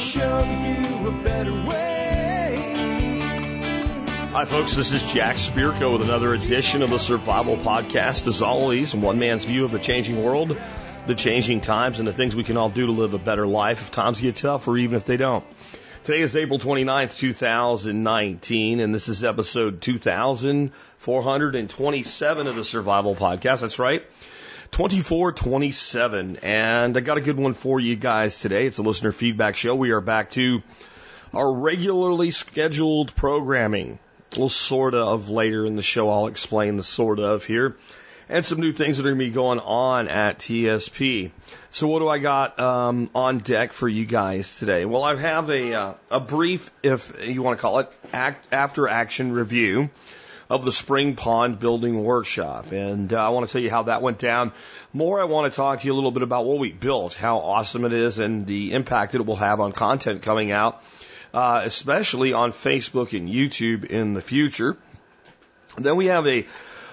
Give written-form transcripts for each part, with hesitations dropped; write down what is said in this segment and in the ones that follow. show you a better way. Hi, folks. This is Jack Spierko with another edition of the Survival Podcast. As always, one man's view of the changing world, the changing times, and the things we can all do to live a better life if times get tough or even if they don't. Today is April 29th, 2019, and this is episode 2427 of the Survival Podcast. That's right, 2427, and I got a good one for you guys today. It's a listener feedback show. We are back to our regularly scheduled programming. Well, sort of later in the show, I'll explain the sort of here. And some new things that are going to be going on at TSP. So what do I got on deck for you guys today? Well, I have a brief, if you want to call it, after-action review of the Spring Pond Building Workshop. And I want to tell you how that went down. More, I want to talk to you a little bit about what we built, how awesome it is, and the impact that it will have on content coming out, especially on Facebook and YouTube in the future. Then we have a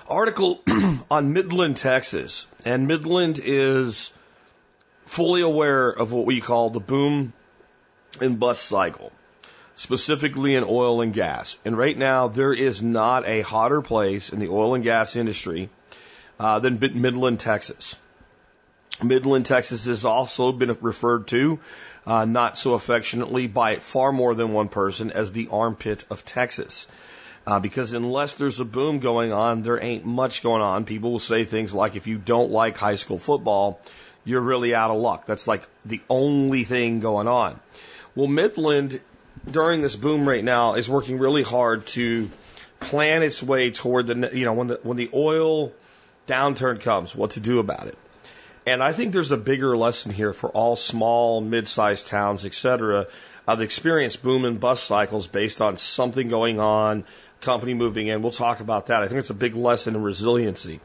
article on Midland, Texas, and Midland is fully aware of what we call the boom and bust cycle, specifically in oil and gas. And right now, there is not a hotter place in the oil and gas industry than Midland, Texas. Midland, Texas has also been referred to, not so affectionately, by far more than one person as the armpit of Texas. Because unless there's a boom going on, there ain't much going on. People will say things like, if you don't like high school football, you're really out of luck. That's like the only thing going on. Well, Midland, during this boom right now, is working really hard to plan its way toward the, you know, when the oil downturn comes, what to do about it. And I think there's a bigger lesson here for all small, mid-sized towns, etc. I've experienced boom and bust cycles based on something going on, company moving in. We'll talk about that. I think it's a big lesson in resiliency.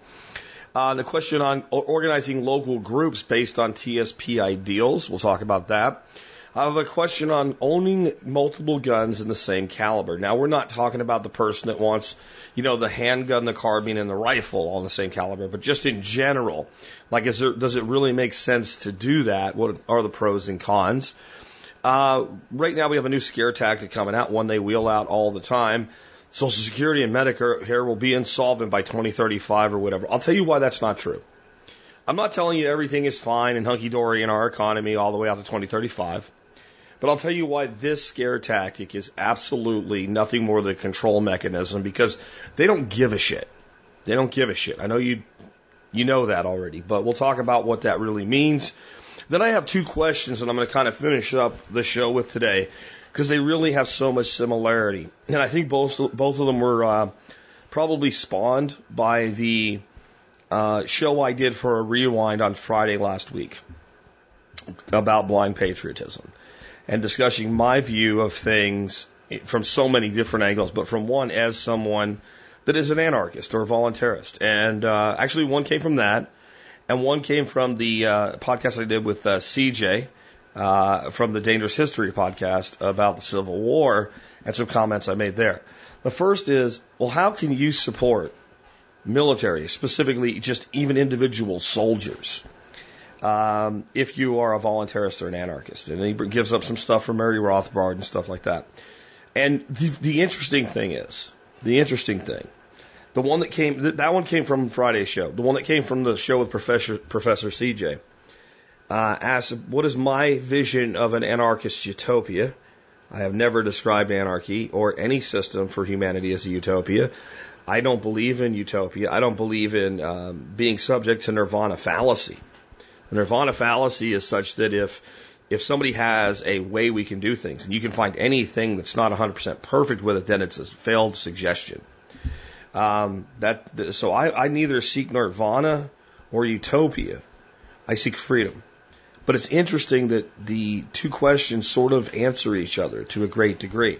The question on organizing local groups based on TSP ideals. We'll talk about that. I have a question on owning multiple guns in the same caliber. Now, we're not talking about the person that wants, you know, the handgun, the carbine, and the rifle all in the same caliber, but just in general. Like, does it really make sense to do that? What are the pros and cons? Right now we have a new scare tactic coming out, one they wheel out all the time. Social Security and Medicare will be insolvent by 2035 or whatever. I'll tell you why that's not true. I'm not telling you everything is fine and hunky-dory in our economy all the way out to 2035, but I'll tell you why this scare tactic is absolutely nothing more than a control mechanism, because they don't give a shit. They don't give a shit. I know you know that already, but we'll talk about what that really means. Then I have two questions, and I'm going to kind of finish up the show with today, because they really have so much similarity. And I think both of them were probably spawned by the show I did for a rewind on Friday last week about blind patriotism and discussing my view of things from so many different angles, but from one as someone that is an anarchist or a voluntarist. And actually one came from that. And one came from the podcast I did with CJ from the Dangerous History podcast about the Civil War and some comments I made there. The first is, well, how can you support military, specifically just even individual soldiers, if you are a voluntarist or an anarchist? And he gives up some stuff for Murray Rothbard and stuff like that. And the interesting thing, the one that came, that one came from Friday's show. The one that came from the show with Professor CJ asked, what is my vision of an anarchist utopia? I have never described anarchy or any system for humanity as a utopia. I don't believe in utopia. I don't believe in being subject to nirvana fallacy. The nirvana fallacy is such that if somebody has a way we can do things, and you can find anything that's not 100% perfect with it, then it's a failed suggestion. So I neither seek nirvana or utopia. I seek freedom. But it's interesting that the two questions sort of answer each other to a great degree.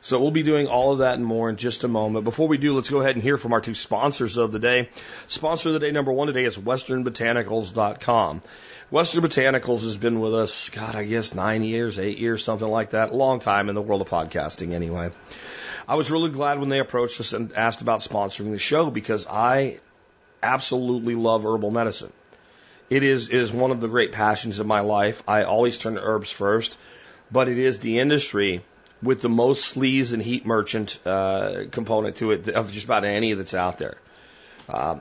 So we'll be doing all of that and more in just a moment. Before we do, let's go ahead and hear from our two sponsors of the day. Sponsor of the day number one today is WesternBotanicals.com. Western Botanicals has been with us, God, I guess 9 years, 8 years, something like that. A long time in the world of podcasting anyway. I was really glad when they approached us and asked about sponsoring the show, because I absolutely love herbal medicine. It is one of the great passions of my life. I always turn to herbs first. but it is the industry with the most sleaze and heat merchant component to it of just about any that's out there.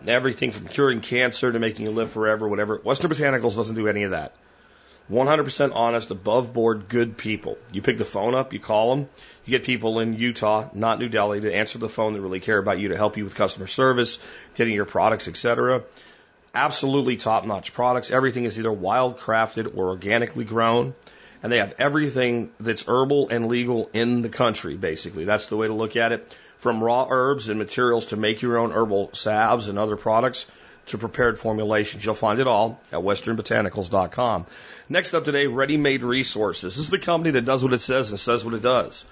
Everything from curing cancer to making you live forever, whatever. Western Botanicals doesn't do any of that. 100% honest, above board, good people. You pick the phone up, you call them, you get people in Utah, not New Delhi, to answer the phone that really care about you, to help you with customer service, getting your products, etc. Absolutely top-notch products. Everything is either wildcrafted or organically grown, and they have everything that's herbal and legal in the country, basically. That's the way to look at it. From raw herbs and materials to make your own herbal salves and other products, to prepared formulations. You'll find it all at WesternBotanicals.com. Next up today, Ready Made Resources. This is the company that does what it says and says what it does.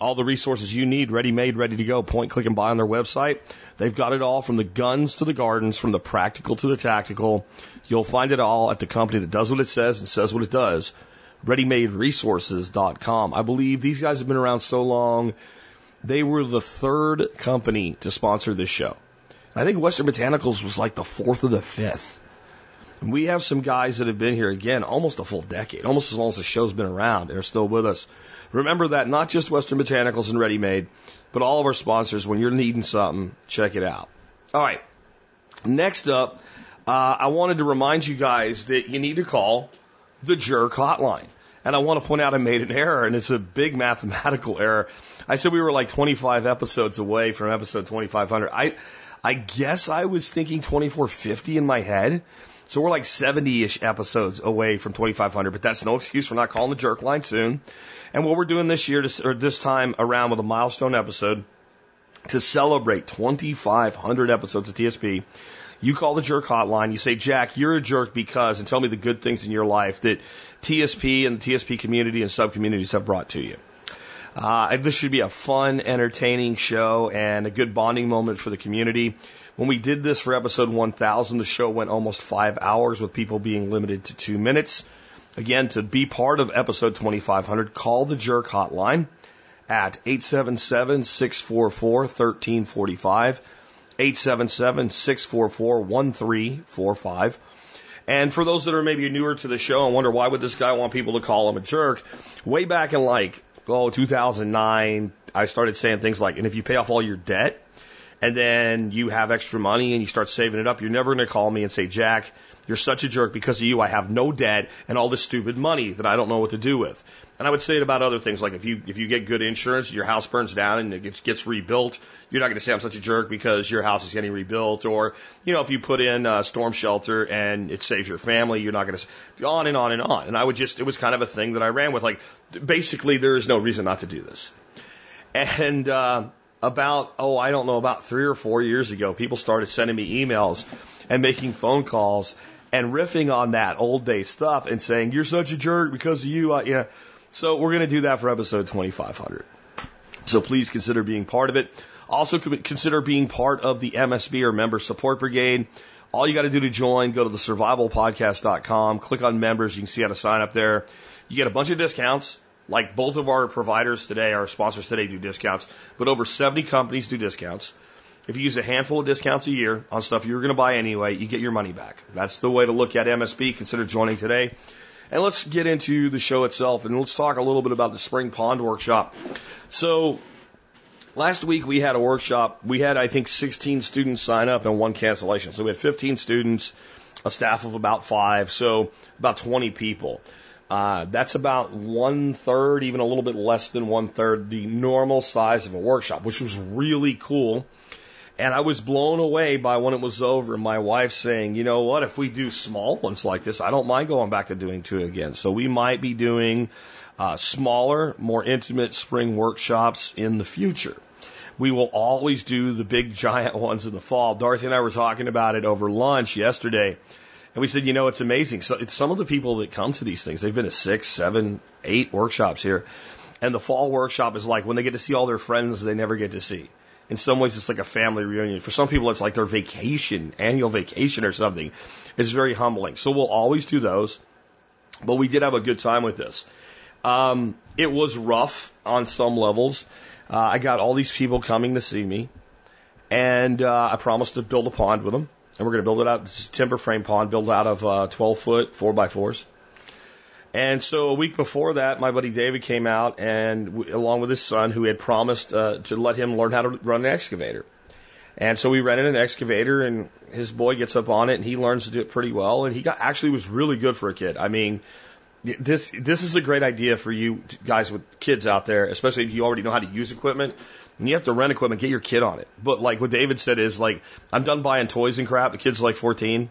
All the resources you need, ready-made, ready to go. Point, click, and buy on their website. They've got it all, from the guns to the gardens, from the practical to the tactical. You'll find it all at the company that does what it says and says what it does, ReadyMadeResources.com. I believe these guys have been around so long, they were the third company to sponsor this show. I think Western Botanicals was like the fourth or the fifth. And we have some guys that have been here, again, almost a full decade, almost as long as the show's been around, and are still with us. Remember that, not just Western Botanicals and Ready Made, but all of our sponsors. When you're needing something, check it out. All right, next up, I wanted to remind you guys that you need to call the Jerk Hotline. And I want to point out I made an error, and it's a big mathematical error. I said we were like 25 episodes away from episode 2500. I guess I was thinking 2450 in my head. So we're like 70-ish episodes away from 2500, but that's no excuse for not calling the Jerk Line soon. And what we're doing this year, or this time around, with a milestone episode to celebrate 2500 episodes of TSP, you call the Jerk Hotline. You say, Jack, you're a jerk because, and tell me the good things in your life that TSP and the TSP community and sub-communities have brought to you. This should be a fun, entertaining show and a good bonding moment for the community. When we did this for episode 1000, the show went almost 5 hours, with people being limited to 2 minutes. Again, to be part of episode 2500, call the Jerk Hotline at 877-644-1345, 877-644-1345. And for those that are maybe newer to the show and wonder why would this guy want people to call him a jerk, way back in 2009, I started saying things like, and if you pay off all your debt and then you have extra money and you start saving it up, you're never going to call me and say, Jack, you're such a jerk, because of you I have no debt and all this stupid money that I don't know what to do with. And I would say it about other things, like if you get good insurance, your house burns down and it gets rebuilt, you're not going to say I'm such a jerk because your house is getting rebuilt. Or, you know, if you put in a storm shelter and it saves your family, you're not going to, on and on and on. And I would just, it was kind of a thing that I ran with, like, basically there is no reason not to do this. And about 3 or 4 years ago, people started sending me emails and making phone calls and riffing on that old day stuff and saying, you're such a jerk because of you. So we're going to do that for episode 2500. So please consider being part of it. Also consider being part of the MSB, or Member Support Brigade. All you got to do to join, go to the survivalpodcast.com, click on members. You can see how to sign up there. You get a bunch of discounts. Like both of our providers today, our sponsors today, do discounts, but over 70 companies do discounts. If you use a handful of discounts a year on stuff you're going to buy anyway, you get your money back. That's the way to look at MSB. Consider joining today. And let's get into the show itself, and let's talk a little bit about the Spring Pond Workshop. So last week we had a workshop. We had, I think, 16 students sign up and 1 cancellation. So we had 15 students, a staff of about 5, so about 20 people. That's about 1/3, even a little bit less than 1/3, the normal size of a workshop, which was really cool. And I was blown away by, when it was over, my wife saying, you know what, if we do small ones like this, I don't mind going back to doing 2 again. So we might be doing smaller, more intimate spring workshops in the future. We will always do the big, giant ones in the fall. Dorothy and I were talking about it over lunch yesterday. And we said, you know, it's amazing. So it's some of the people that come to these things, they've been to 6, 7, 8 workshops here. And the fall workshop is like when they get to see all their friends they never get to see. In some ways, it's like a family reunion. For some people, it's like their vacation, annual vacation or something. It's very humbling. So we'll always do those. But we did have a good time with this. It was rough on some levels. I got all these people coming to see me. And I promised to build a pond with them. And we're going to build it out. This is a timber frame pond, built out of 12-foot 4x4s. And so a week before that, my buddy David came out, and along with his son, who had promised to let him learn how to run an excavator. And so we rented an excavator, and his boy gets up on it, and he learns to do it pretty well. And he got actually was really good for a kid. I mean, this is a great idea for you guys with kids out there, especially if you already know how to use equipment. And you have to rent equipment, get your kid on it. But like what David said is, like, I'm done buying toys and crap. The kid's like 14.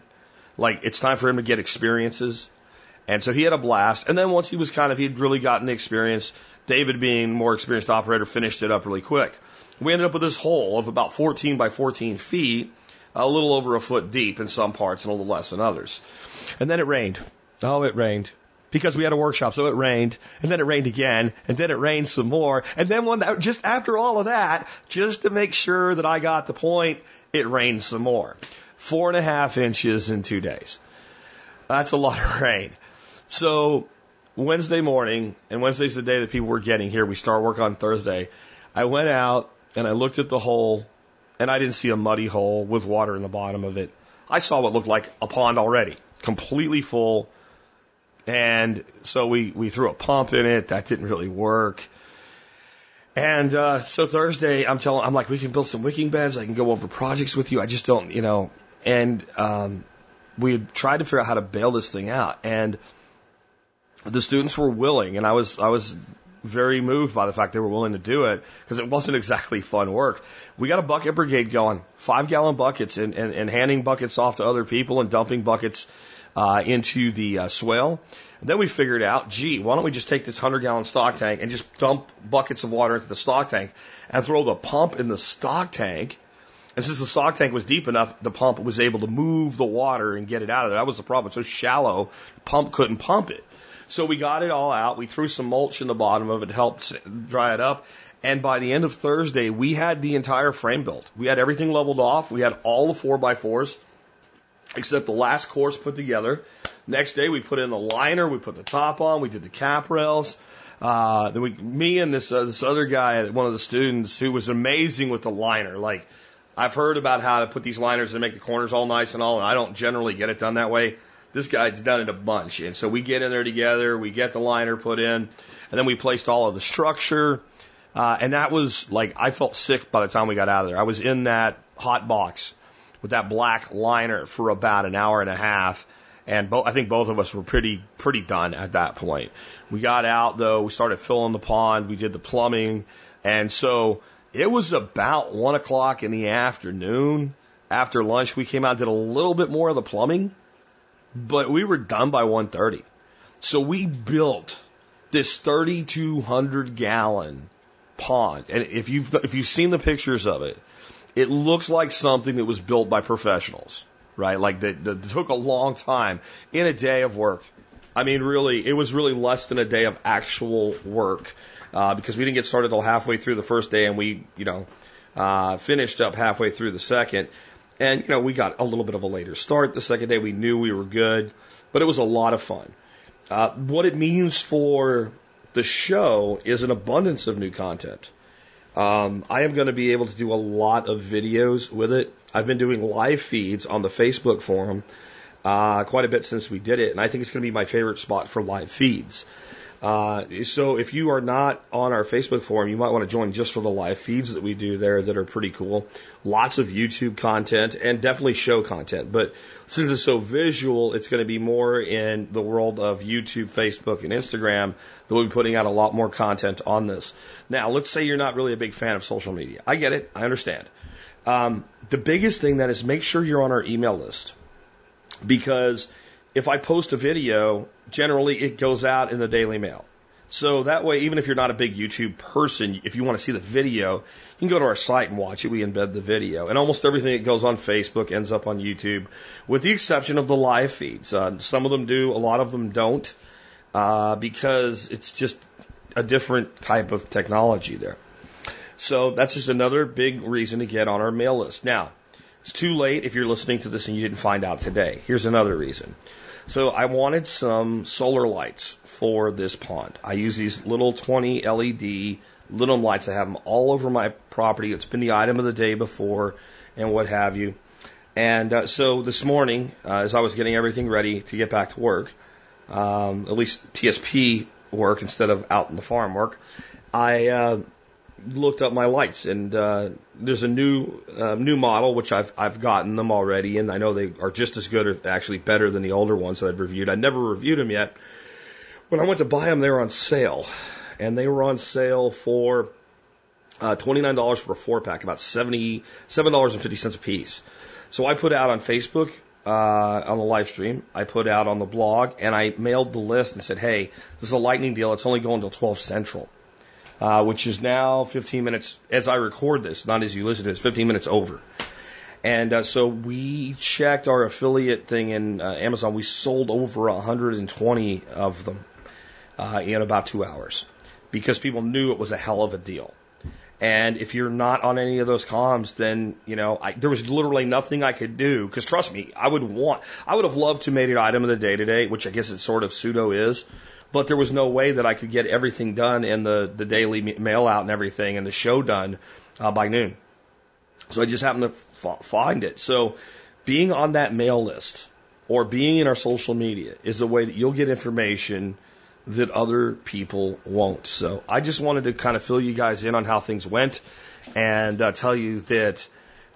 Like, it's time for him to get experiences. And so he had a blast. And then once he was he'd really gotten the experience, David, being more experienced operator, finished it up really quick. We ended up with this hole of about 14 by 14 feet, a little over a foot deep in some parts and a little less in others. And then it rained. Oh, it rained. Because we had a workshop, so it rained. And then it rained again. And then it rained some more. And then just after all of that, just to make sure that I got the point, it rained some more. 4.5 inches in 2 days. That's a lot of rain. So Wednesday morning, and Wednesday's the day that people were getting here. We start work on Thursday. I went out and I looked at the hole, and I didn't see a muddy hole with water in the bottom of it. I saw what looked like a pond already, completely full. And so we threw a pump in it. That didn't really work. And so Thursday, I'm like, we can build some wicking beds. I can go over projects with you. I just don't, And we had tried to figure out how to bail this thing out, and the students were willing, and I was very moved by the fact they were willing to do it, because it wasn't exactly fun work. We got a bucket brigade going, 5-gallon buckets, and handing buckets off to other people and dumping buckets into the swale. And then we figured out, why don't we just take this 100-gallon stock tank and just dump buckets of water into the stock tank and throw the pump in the stock tank. And since the stock tank was deep enough, the pump was able to move the water and get it out of there. That was the problem. It's so shallow, the pump couldn't pump it. So we got it all out. We threw some mulch in the bottom of it, helped dry it up. And by the end of Thursday, we had the entire frame built. We had everything leveled off. We had all the 4x4s, except the last course put together. Next day, we put in the liner. We put the top on. We did the cap rails. Then me and this other guy, one of the students, who was amazing with the liner. Like, I've heard about how to put these liners and make the corners all nice and all, and I don't generally get it done that way. This guy's done it a bunch. And so we get in there together, we get the liner put in, and then we placed all of the structure. And that was like, I felt sick by the time we got out of there. I was in that hot box with that black liner for about an hour and a half. And I think both of us were pretty done at that point. We got out though, we started filling the pond, we did the plumbing. And so it was about 1:00 in the afternoon. After lunch, we came out and did a little bit more of the plumbing. But we were done by 1:30. So we built this 3,200-gallon pond. And if you've seen the pictures of it, it looks like something that was built by professionals, right? Like that took a long time in a day of work. I mean, really, it was really less than a day of actual work because we didn't get started till halfway through the first day, and we, finished up halfway through the second. And, we got a little bit of a later start. The second day, we knew we were good, but it was a lot of fun. What it means for the show is an abundance of new content. I am going to be able to do a lot of videos with it. I've been doing live feeds on the Facebook forum quite a bit since we did it, and I think it's going to be my favorite spot for live feeds. So if you are not on our Facebook forum, you might want to join just for the live feeds that we do there that are pretty cool. Lots of YouTube content and definitely show content. But since it's so visual, it's going to be more in the world of YouTube, Facebook, and Instagram that we'll be putting out a lot more content on this. Now, let's say you're not really a big fan of social media. I get it. I understand. The biggest thing then is make sure you're on our email list, because if I post a video, generally it goes out in the Daily Mail. So that way, even if you're not a big YouTube person, if you want to see the video, you can go to our site and watch it. We embed the video. And almost everything that goes on Facebook ends up on YouTube, with the exception of the live feeds. Some of them do, a lot of them don't, because it's just a different type of technology there. So that's just another big reason to get on our mail list. Now, it's too late if you're listening to this and you didn't find out today. Here's another reason. So I wanted some solar lights for this pond. I use these little 20 LED Lithium lights. I have them all over my property. It's been the item of the day before and what have you. And so this morning, as I was getting everything ready to get back to work, at least TSP work instead of out in the farm work, I looked up my lights, and there's a new model, which I've gotten them already, and I know they are just as good or actually better than the older ones that I've reviewed. I never reviewed them yet. When I went to buy them, they were on sale, and they were on sale for $29 for a four-pack, about $7.50 a piece. So I put out on Facebook, on the live stream, I put out on the blog, and I mailed the list and said, hey, this is a lightning deal. It's only going until 12 Central, which is now 15 minutes, as I record this, not as you listen to it, it's 15 minutes over. And so we checked our affiliate thing in Amazon. We sold over 120 of them in about 2 hours because people knew it was a hell of a deal. And if you're not on any of those comms, then, you know, there was literally nothing I could do. Because trust me, I would have loved to made it item of the day today, which I guess it sort of pseudo is. But there was no way that I could get everything done and the daily mail out and everything and the show done by noon. So I just happened to find it. So being on that mail list or being in our social media is the way that you'll get information that other people won't. So I just wanted to kind of fill you guys in on how things went and tell you that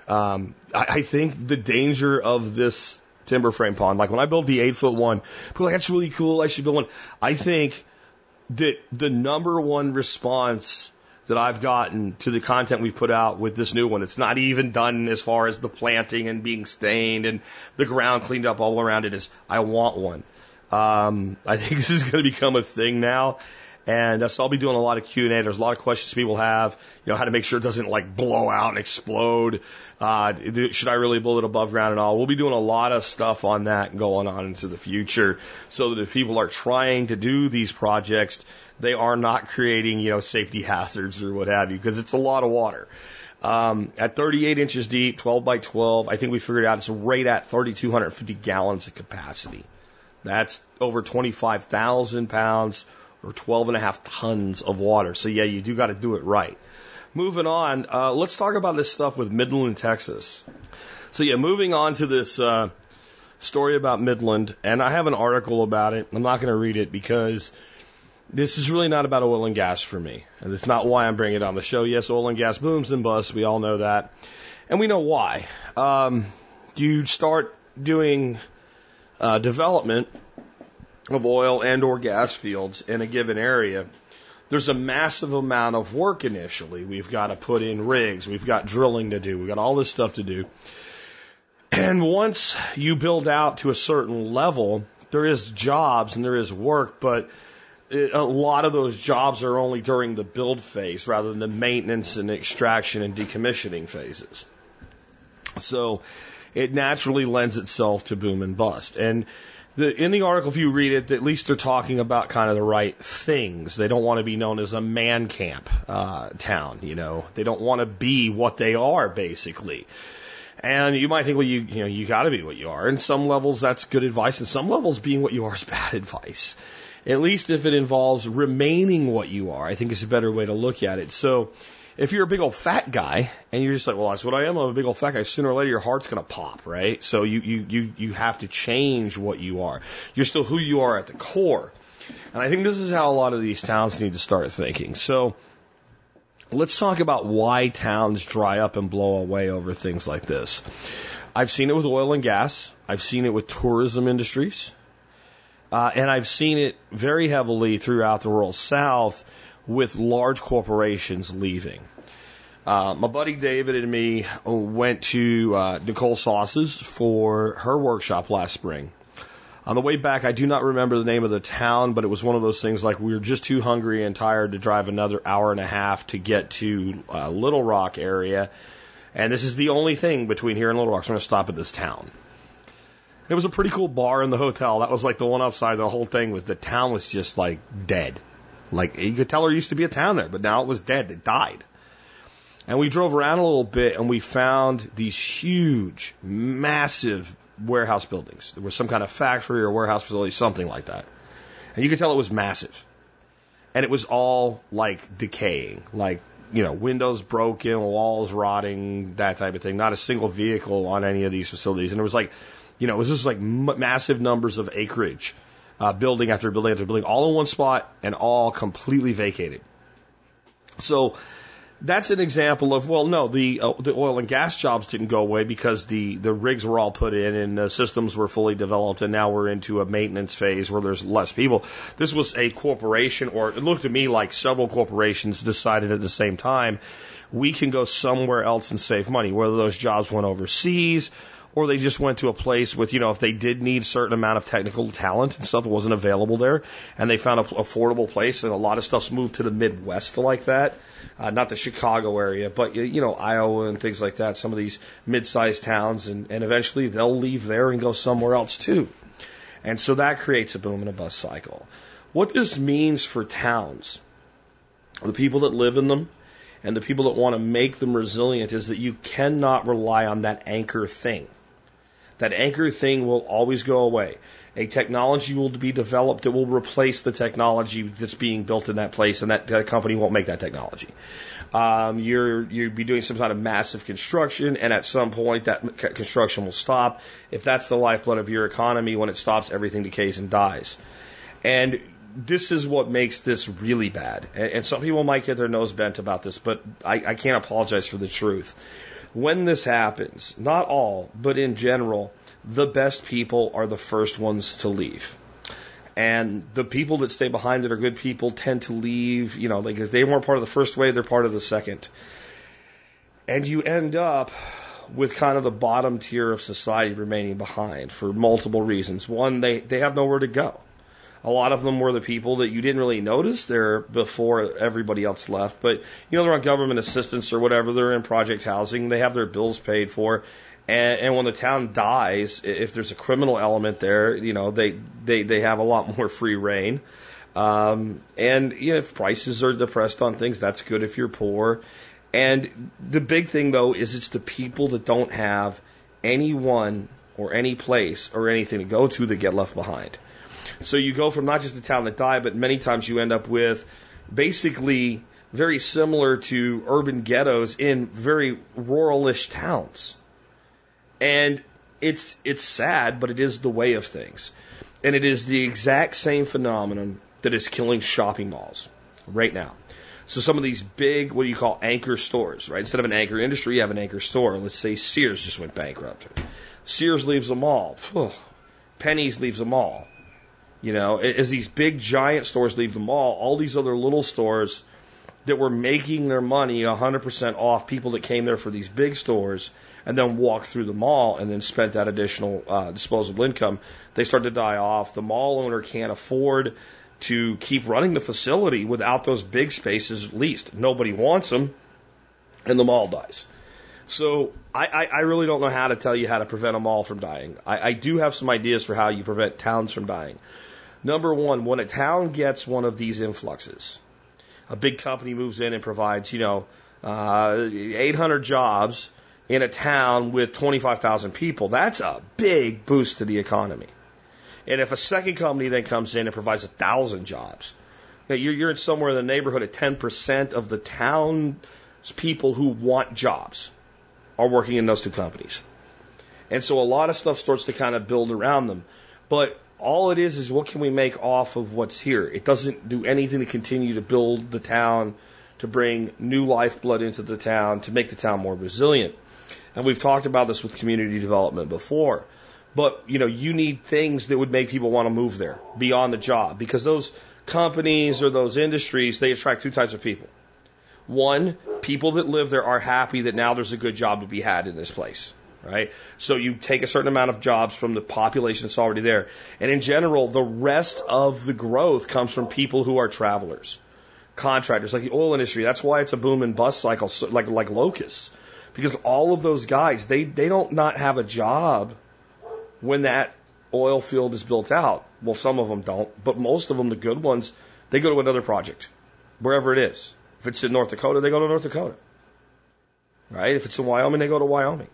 I think the danger of this timber frame pond, like when I built the 8 foot one, people are like, that's really cool, I should build one. I think that the number one response that I've gotten to the content we've put out with this new one, it's not even done as far as the planting and being stained and the ground cleaned up all around it, is I want one. I think this is going to become a thing now, and so I'll be doing a lot of Q&A. There's a lot of questions people have, you know, how to make sure it doesn't like blow out and explode. Should I really build it above ground and all? We'll be doing a lot of stuff on that going on into the future, so that if people are trying to do these projects, they are not creating, you know, safety hazards or what have you, because it's a lot of water. At 38 inches deep, 12 by 12, I think we figured out it's right at 3,250 gallons of capacity. That's over 25,000 pounds or 12 and a half tons of water. So, yeah, you do got to do it right. Moving on, let's talk about this stuff with Midland, Texas. So, yeah, moving on to this story about Midland, and I have an article about it. I'm not going to read it because this is really not about oil and gas for me, and it's not why I'm bringing it on the show. Yes, oil and gas booms and busts. We all know that, and we know why. You start doing development of oil and or gas fields in a given area, there's a massive amount of work initially. We've got to put in rigs. We've got drilling to do. We've got all this stuff to do. And once you build out to a certain level, there is jobs and there is work, but a lot of those jobs are only during the build phase rather than the maintenance and extraction and decommissioning phases. So it naturally lends itself to boom and bust. And in the article, if you read it, at least they're talking about kind of the right things. They don't want to be known as a man camp town, you know. They don't want to be what they are, basically. And you might think, well, you know, you got to be what you are. In some levels, that's good advice. In some levels, being what you are is bad advice. At least if it involves remaining what you are, I think it's a better way to look at it. So if you're a big old fat guy and you're just like, well, that's what I am, I'm a big old fat guy, sooner or later your heart's going to pop, right? So you have to change what you are. You're still who you are at the core. And I think this is how a lot of these towns need to start thinking. So let's talk about why towns dry up and blow away over things like this. I've seen it with oil and gas. I've seen it with tourism industries. And I've seen it very heavily throughout the rural South with large corporations leaving. My buddy David and me went to Nicole Sauce's for her workshop last spring. On the way back, I do not remember the name of the town, but it was one of those things like we were just too hungry and tired to drive another hour and a half to get to Little Rock area. And this is the only thing between here and Little Rock, so I'm going to stop at this town. It was a pretty cool bar in the hotel. That was like the one upside. The whole thing was the town was just like dead. Like, you could tell there used to be a town there, but now it was dead. It died. And we drove around a little bit, and we found these huge, massive warehouse buildings. There was some kind of factory or warehouse facility, something like that. And you could tell it was massive. And it was all, like, decaying. Like, you know, windows broken, walls rotting, that type of thing. Not a single vehicle on any of these facilities. And it was like, you know, it was just like massive numbers of acreage building after building after building, all in one spot and all completely vacated. So that's an example of, well, no, the oil and gas jobs didn't go away because the rigs were all put in and the systems were fully developed, and now we're into a maintenance phase where there's less people. This was a corporation, or it looked to me like several corporations decided at the same time, we can go somewhere else and save money, whether those jobs went overseas or they just went to a place with, you know, if they did need a certain amount of technical talent and stuff that wasn't available there, and they found an affordable place, and a lot of stuff's moved to the Midwest like that, not the Chicago area, but, you know, Iowa and things like that, some of these mid-sized towns, and eventually they'll leave there and go somewhere else too. And so that creates a boom and a bust cycle. What this means for towns, the people that live in them, and the people that want to make them resilient, is that you cannot rely on that anchor thing. That anchor thing will always go away. A technology will be developed that will replace the technology that's being built in that place, and that company won't make that technology. You'll be doing some kind of massive construction, and at some point that construction will stop. If that's the lifeblood of your economy, when it stops, everything decays and dies. And this is what makes this really bad. And some people might get their nose bent about this, but I can't apologize for the truth. When this happens, not all, but in general, the best people are the first ones to leave. And the people that stay behind that are good people tend to leave, you know, like if they weren't part of the first wave, they're part of the second. And you end up with kind of the bottom tier of society remaining behind for multiple reasons. One, they have nowhere to go. A lot of them were the people that you didn't really notice there before everybody else left. But, you know, they're on government assistance or whatever. They're in project housing. They have their bills paid for. And when the town dies, if there's a criminal element there, you know, they have a lot more free reign. And you know, if prices are depressed on things, that's good if you're poor. And the big thing, though, is it's the people that don't have anyone or any place or anything to go to that get left behind. So you go from not just the town that died, but many times you end up with basically very similar to urban ghettos in very ruralish towns. And it's sad, but it is the way of things. And it is the exact same phenomenon that is killing shopping malls right now. So some of these big, what do you call, anchor stores, right? Instead of an anchor industry, you have an anchor store. Let's say Sears just went bankrupt. Sears leaves a mall. Penny's leaves a mall. You know, as these big giant stores leave the mall, all these other little stores that were making their money 100% off people that came there for these big stores and then walked through the mall and then spent that additional disposable income, they start to die off. The mall owner can't afford to keep running the facility without those big spaces leased. Nobody wants them, and the mall dies. So I really don't know how to tell you how to prevent a mall from dying. I do have some ideas for how you prevent towns from dying. Number one, when a town gets one of these influxes, a big company moves in and provides, you know, 800 jobs in a town with 25,000 people, that's a big boost to the economy. And if a second company then comes in and provides 1,000 jobs, you're in somewhere in the neighborhood of 10% of the town's people who want jobs are working in those two companies. And so a lot of stuff starts to kind of build around them. But all it is what can we make off of what's here? It doesn't do anything to continue to build the town, to bring new lifeblood into the town, to make the town more resilient. And we've talked about this with community development before. But, you know, you need things that would make people want to move there beyond the job. Because those companies or those industries, they attract two types of people. One, people that live there are happy that now there's a good job to be had in this place. Right? So you take a certain amount of jobs from the population that's already there. And in general, the rest of the growth comes from people who are travelers, contractors, like the oil industry. That's why it's a boom and bust cycle, like locusts. Because all of those guys, they don't not have a job when that oil field is built out. Well, some of them don't, but most of them, the good ones, they go to another project, wherever it is. If it's in North Dakota, they go to North Dakota. Right? If it's in Wyoming, they go to Wyoming.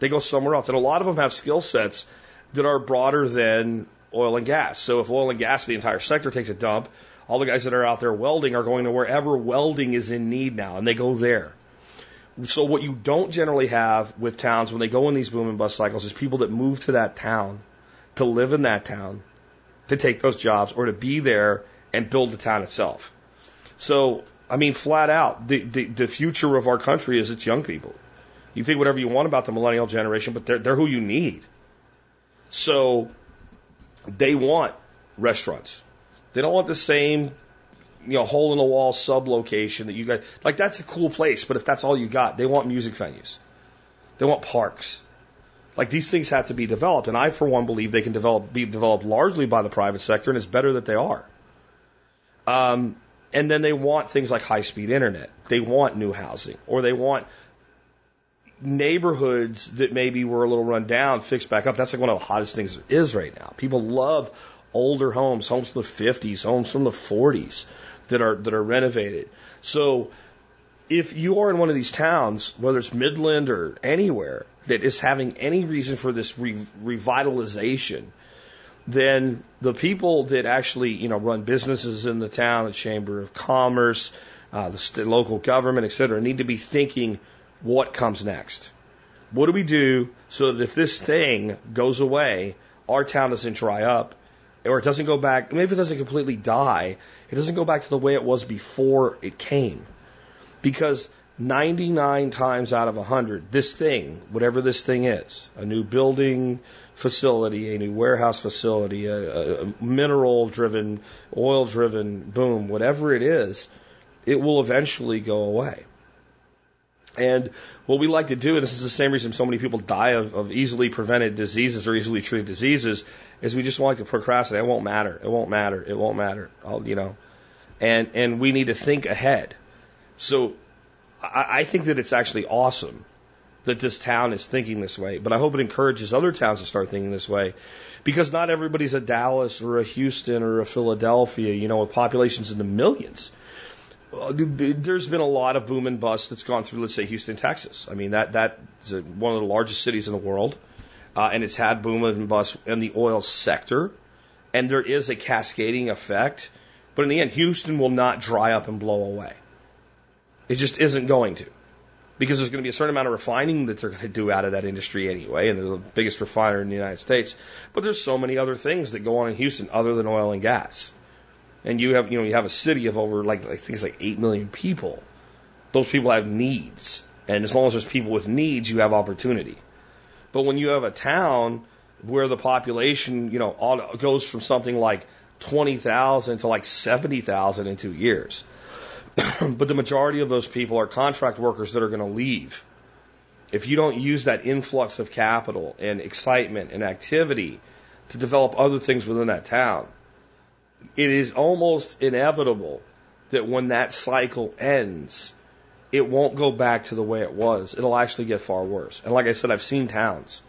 They go somewhere else. And a lot of them have skill sets that are broader than oil and gas. So if oil and gas, the entire sector, takes a dump, all the guys that are out there welding are going to wherever welding is in need now, and they go there. So what you don't generally have with towns when they go in these boom and bust cycles is people that move to that town to live in that town to take those jobs or to be there and build the town itself. So, I mean, flat out, the future of our country is its young people. You think whatever you want about the millennial generation, but they're who you need. So they want restaurants. They don't want the same, hole in the wall sub location that you got. Like, that's a cool place, but if that's all you got, they want music venues. They want parks. Like, these things have to be developed, and I, for one, believe they can be developed largely by the private sector, and it's better that they are. And then they want things like high-speed internet. They want new housing, or they want neighborhoods that maybe were a little run down, fixed back up. That's like one of the hottest things there is right now. People love older homes, homes from the 50s, homes from the 40s that are renovated. So if you are in one of these towns, whether it's Midland or anywhere, that is having any reason for this revitalization, then the people that actually run businesses in the town, the Chamber of Commerce, the local government, et cetera, need to be thinking what comes next. What do we do so that if this thing goes away, our town doesn't dry up, or it doesn't go back, maybe it doesn't completely die, it doesn't go back to the way it was before it came. Because 99 times out of 100, this thing, whatever this thing is, a new building facility, a new warehouse facility, a mineral-driven, oil-driven boom, whatever it is, it will eventually go away. And what we like to do, and this is the same reason so many people die of easily prevented diseases or easily treated diseases, is we just like to procrastinate. It won't matter. And we need to think ahead. So I think that it's actually awesome that this town is thinking this way, but I hope it encourages other towns to start thinking this way, because not everybody's a Dallas or a Houston or a Philadelphia, with populations in the millions. There's been a lot of boom and bust that's gone through, let's say, Houston, Texas. I mean, that's one of the largest cities in the world, and it's had boom and bust in the oil sector, and there is a cascading effect, but in the end, Houston will not dry up and blow away. It just isn't going to, because there's going to be a certain amount of refining that they're going to do out of that industry anyway, and they're the biggest refiner in the United States. But there's so many other things that go on in Houston other than oil and gas. And you have, you have a city of over like 8 million people. Those people have needs, and as long as there's people with needs, you have opportunity. But when you have a town where the population, goes from something like 20,000 to like 70,000 in 2 years. But the majority of those people are contract workers that are going to leave. If you don't use that influx of capital and excitement and activity to develop other things within that town, it is almost inevitable that when that cycle ends, it won't go back to the way it was. It'll actually get far worse. And like I said, I've seen towns.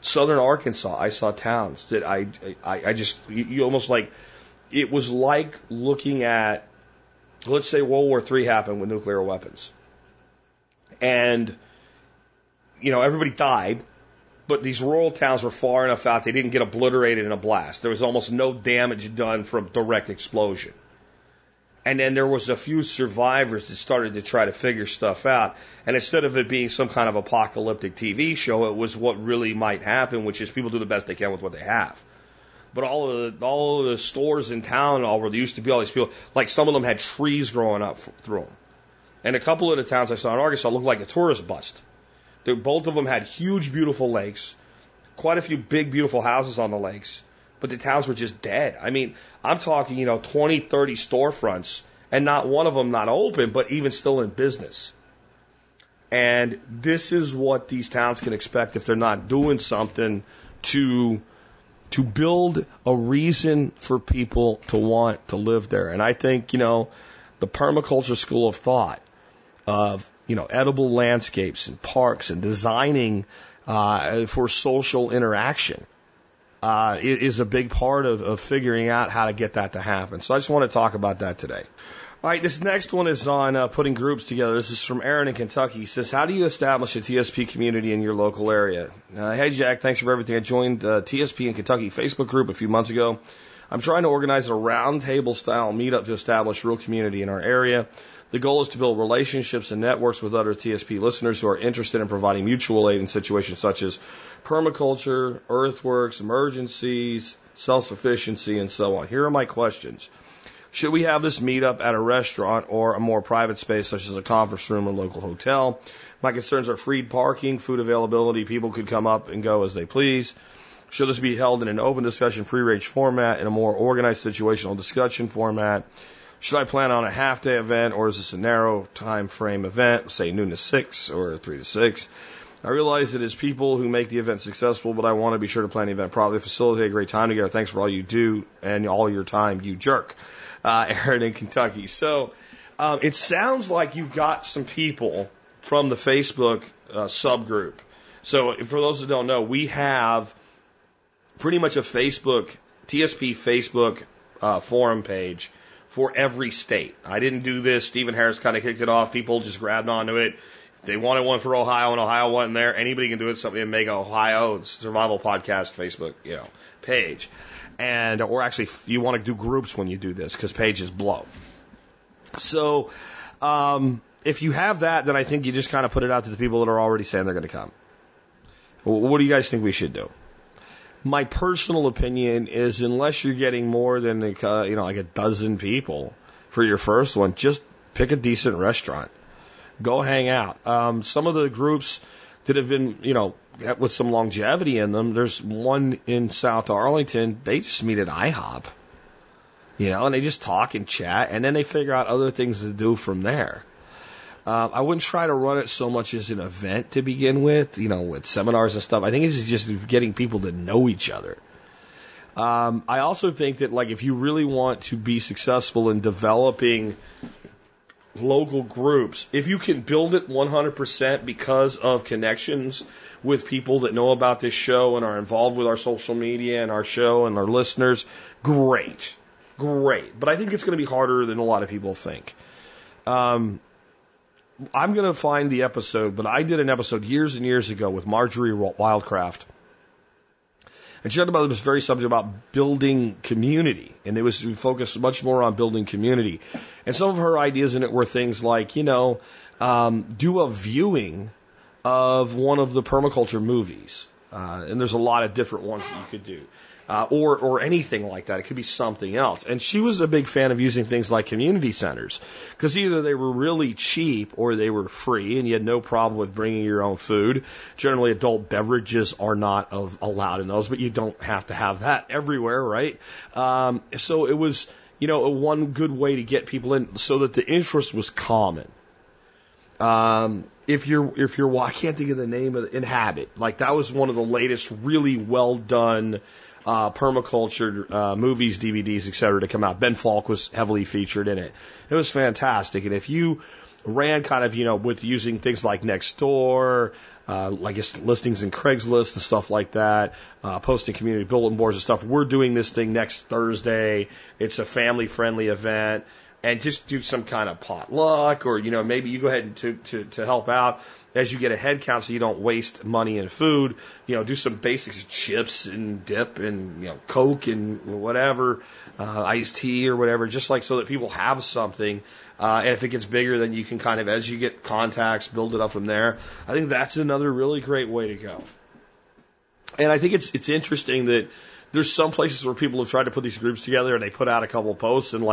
Southern Arkansas, I saw towns that I just, you almost like, it was like looking at, let's say World War III happened with nuclear weapons. And, everybody died, but these rural towns were far enough out they didn't get obliterated in a blast. There was almost no damage done from direct explosion. And then there was a few survivors that started to try to figure stuff out. And instead of it being some kind of apocalyptic TV show, it was what really might happen, which is people do the best they can with what they have. But all of the stores in town, all where there used to be all these people, like some of them had trees growing up through them. And a couple of the towns I saw in Arkansas looked like a tourist bust. Both of them had huge, beautiful lakes, quite a few big, beautiful houses on the lakes, but the towns were just dead. I mean, I'm talking, 20, 30 storefronts, and not one of them not open, but even still in business. And this is what these towns can expect if they're not doing something to build a reason for people to want to live there. And I think, the permaculture school of thought of, edible landscapes and parks and designing for social interaction is a big part of figuring out how to get that to happen. So I just want to talk about that today. All right, this next one is on putting groups together. This is from Aaron in Kentucky. He says, how do you establish a TSP community in your local area? Hey, Jack, thanks for everything. I joined the TSP in Kentucky Facebook group a few months ago. I'm trying to organize a roundtable-style meetup to establish real community in our area. The goal is to build relationships and networks with other TSP listeners who are interested in providing mutual aid in situations such as permaculture, earthworks, emergencies, self-sufficiency, and so on. Here are my questions. Should we have this meetup at a restaurant or a more private space such as a conference room or local hotel? My concerns are free parking, food availability, people could come up and go as they please. Should this be held in an open discussion, free-range format, in a more organized situational discussion format? Should I plan on a half-day event, or is this a narrow time frame event, say noon to 6 or 3 to 6? I realize it is people who make the event successful, but I want to be sure to plan the event properly, facilitate a great time together. Thanks for all you do and all your time, you jerk. Aaron in Kentucky. So it sounds like you've got some people from the Facebook subgroup. So for those that don't know, we have pretty much a Facebook, TSP Facebook forum page for every state. I didn't do this. Stephen Harris kind of kicked it off. People just grabbed onto it. They wanted one for Ohio, and Ohio wasn't there. Anybody can do it. Something to make Ohio Survival Podcast Facebook, page. And, or actually, you want to do groups when you do this, because pages blow. So, if you have that, then I think you just kind of put it out to the people that are already saying they're going to come. What do you guys think we should do? My personal opinion is, unless you're getting more than, like a dozen people for your first one, just pick a decent restaurant. Go hang out. Some of the groups that have been, with some longevity in them, there's one in South Arlington, they just meet at IHOP, and they just talk and chat, and then they figure out other things to do from there. I wouldn't try to run it so much as an event to begin with, with seminars and stuff. I think it's just getting people to know each other. I also think that, if you really want to be successful in developing local groups, if you can build it 100% because of connections with people that know about this show and are involved with our social media and our show and our listeners, great. But I think it's going to be harder than a lot of people think. I'm going to find the episode, but I did an episode years and years ago with Marjorie Wildcraft, and she talked about this very subject about building community, and it was focused much more on building community. And some of her ideas in it were things like, do a viewing of one of the permaculture movies, and there's a lot of different ones that you could do, or anything like that. It could be something else. And she was a big fan of using things like community centers, because either they were really cheap or they were free, and you had no problem with bringing your own food. Generally, adult beverages are not allowed in those, but you don't have to have that everywhere, right? So it was, one good way to get people in so that the interest was common. If you're, I can't think of the name of Inhabit. That was one of the latest really well done permaculture movies, DVDs, etc., to come out. Ben Falk was heavily featured in it. It was fantastic. And if you ran kind of, with using things like Nextdoor, listings in Craigslist and stuff like that, posting community bulletin boards and stuff, we're doing this thing next Thursday. It's a family-friendly event. And just do some kind of potluck, or maybe you go ahead and to help out as you get a head count, so you don't waste money and food. Do some basics: chips and dip, and Coke and whatever, iced tea or whatever. Just so that people have something. And if it gets bigger, then you can kind of, as you get contacts, build it up from there. I think that's another really great way to go. And I think it's interesting that there's some places where people have tried to put these groups together, and they put out a couple of posts, and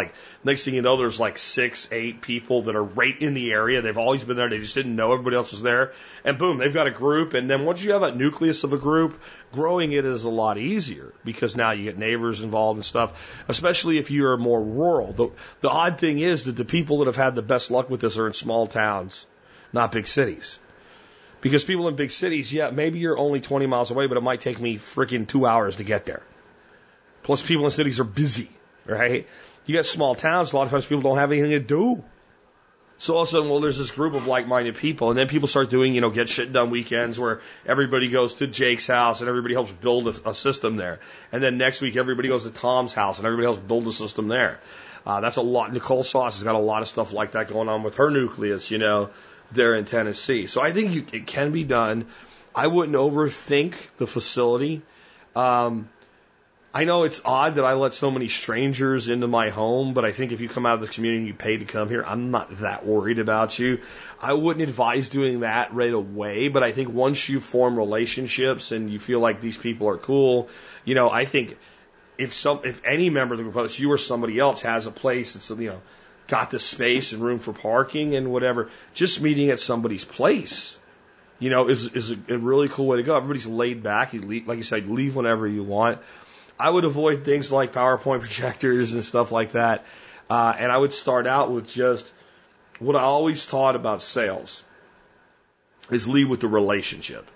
next thing you know, there's 6, 8 people that are right in the area. They've always been there. They just didn't know everybody else was there. And boom, they've got a group. And then once you have a nucleus of a group, growing it is a lot easier, because now you get neighbors involved and stuff, especially if you're more rural. The odd thing is that the people that have had the best luck with this are in small towns, not big cities. Because people in big cities, maybe you're only 20 miles away, but it might take me freaking 2 hours to get there. Plus, people in cities are busy, right? You got small towns, a lot of times people don't have anything to do. So all of a sudden, there's this group of like-minded people, and then people start doing, get shit done weekends where everybody goes to Jake's house and everybody helps build a system there. And then next week, everybody goes to Tom's house and everybody helps build a system there. That's a lot. Nicole Sauce has got a lot of stuff like that going on with her nucleus, there in Tennessee. So I think it can be done. I wouldn't overthink the facility. I know it's odd that I let so many strangers into my home, but I think if you come out of the community and you pay to come here, I'm not that worried about you. I wouldn't advise doing that right away, but I think once you form relationships and you feel like these people are cool, I think if any member of the group, you or somebody else has a place that's, you know, got the space and room for parking and whatever, just meeting at somebody's place, you know, is a really cool way to go. Everybody's laid back. You leave, like you said, leave whenever you want. I would avoid things like PowerPoint projectors and stuff like that. And I would start out with just what I always taught about sales is lead with the relationship.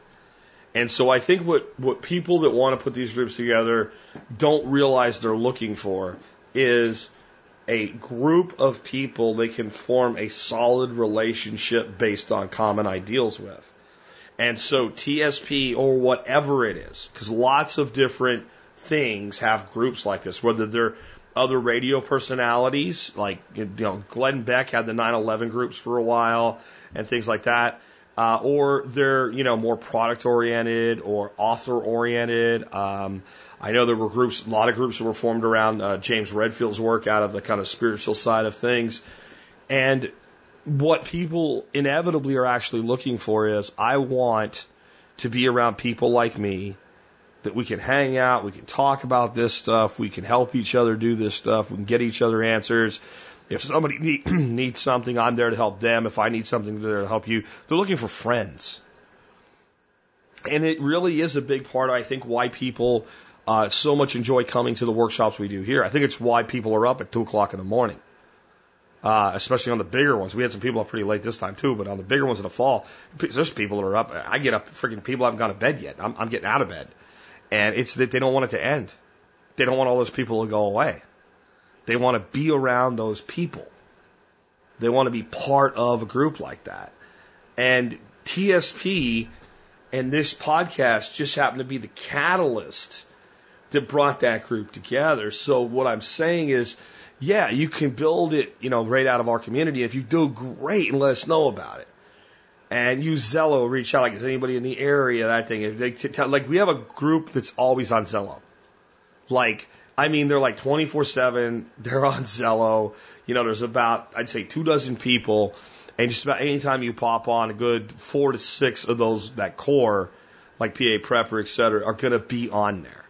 And so I think what people that want to put these groups together don't realize they're looking for is a group of people they can form a solid relationship based on common ideals with. And so TSP or whatever it is, because lots of different things have groups like this, whether they're other radio personalities, like, you know, Glenn Beck had the 9/11 groups for a while and things like that, or they're, you know, more product oriented or author oriented. I know there were groups, a lot of groups that were formed around James Redfield's work out of the kind of spiritual side of things. And what people inevitably are actually looking for is, I want to be around people like me that we can hang out, we can talk about this stuff, we can help each other do this stuff, we can get each other answers. If somebody needs something, I'm there to help them. If I need something, I'm there to help you. They're looking for friends. And it really is a big part, I think, why people so much enjoy coming to the workshops we do here. I think it's why people are up at 2 o'clock in the morning, especially on the bigger ones. We had some people up pretty late this time, too, but on the bigger ones in the fall, there's people that are up. I get up, freaking people haven't gone to bed yet. I'm getting out of bed. And it's that they don't want it to end. They don't want all those people to go away. They want to be around those people. They want to be part of a group like that. And TSP and this podcast just happened to be the catalyst that brought that group together. So what I'm saying is, yeah, you can build it, you know, right out of our community. If you do, great, and let us know about it. And use Zello, reach out, like, is anybody in the area, that thing. If they like, we have a group that's always on Zello. Like, I mean, they're like 24/7, they're on Zello. You know, there's about, I'd say, 24 people, and just about any time you pop on, a good 4 to 6 of those, that core, like PA Prepper, et cetera, are going to be on there.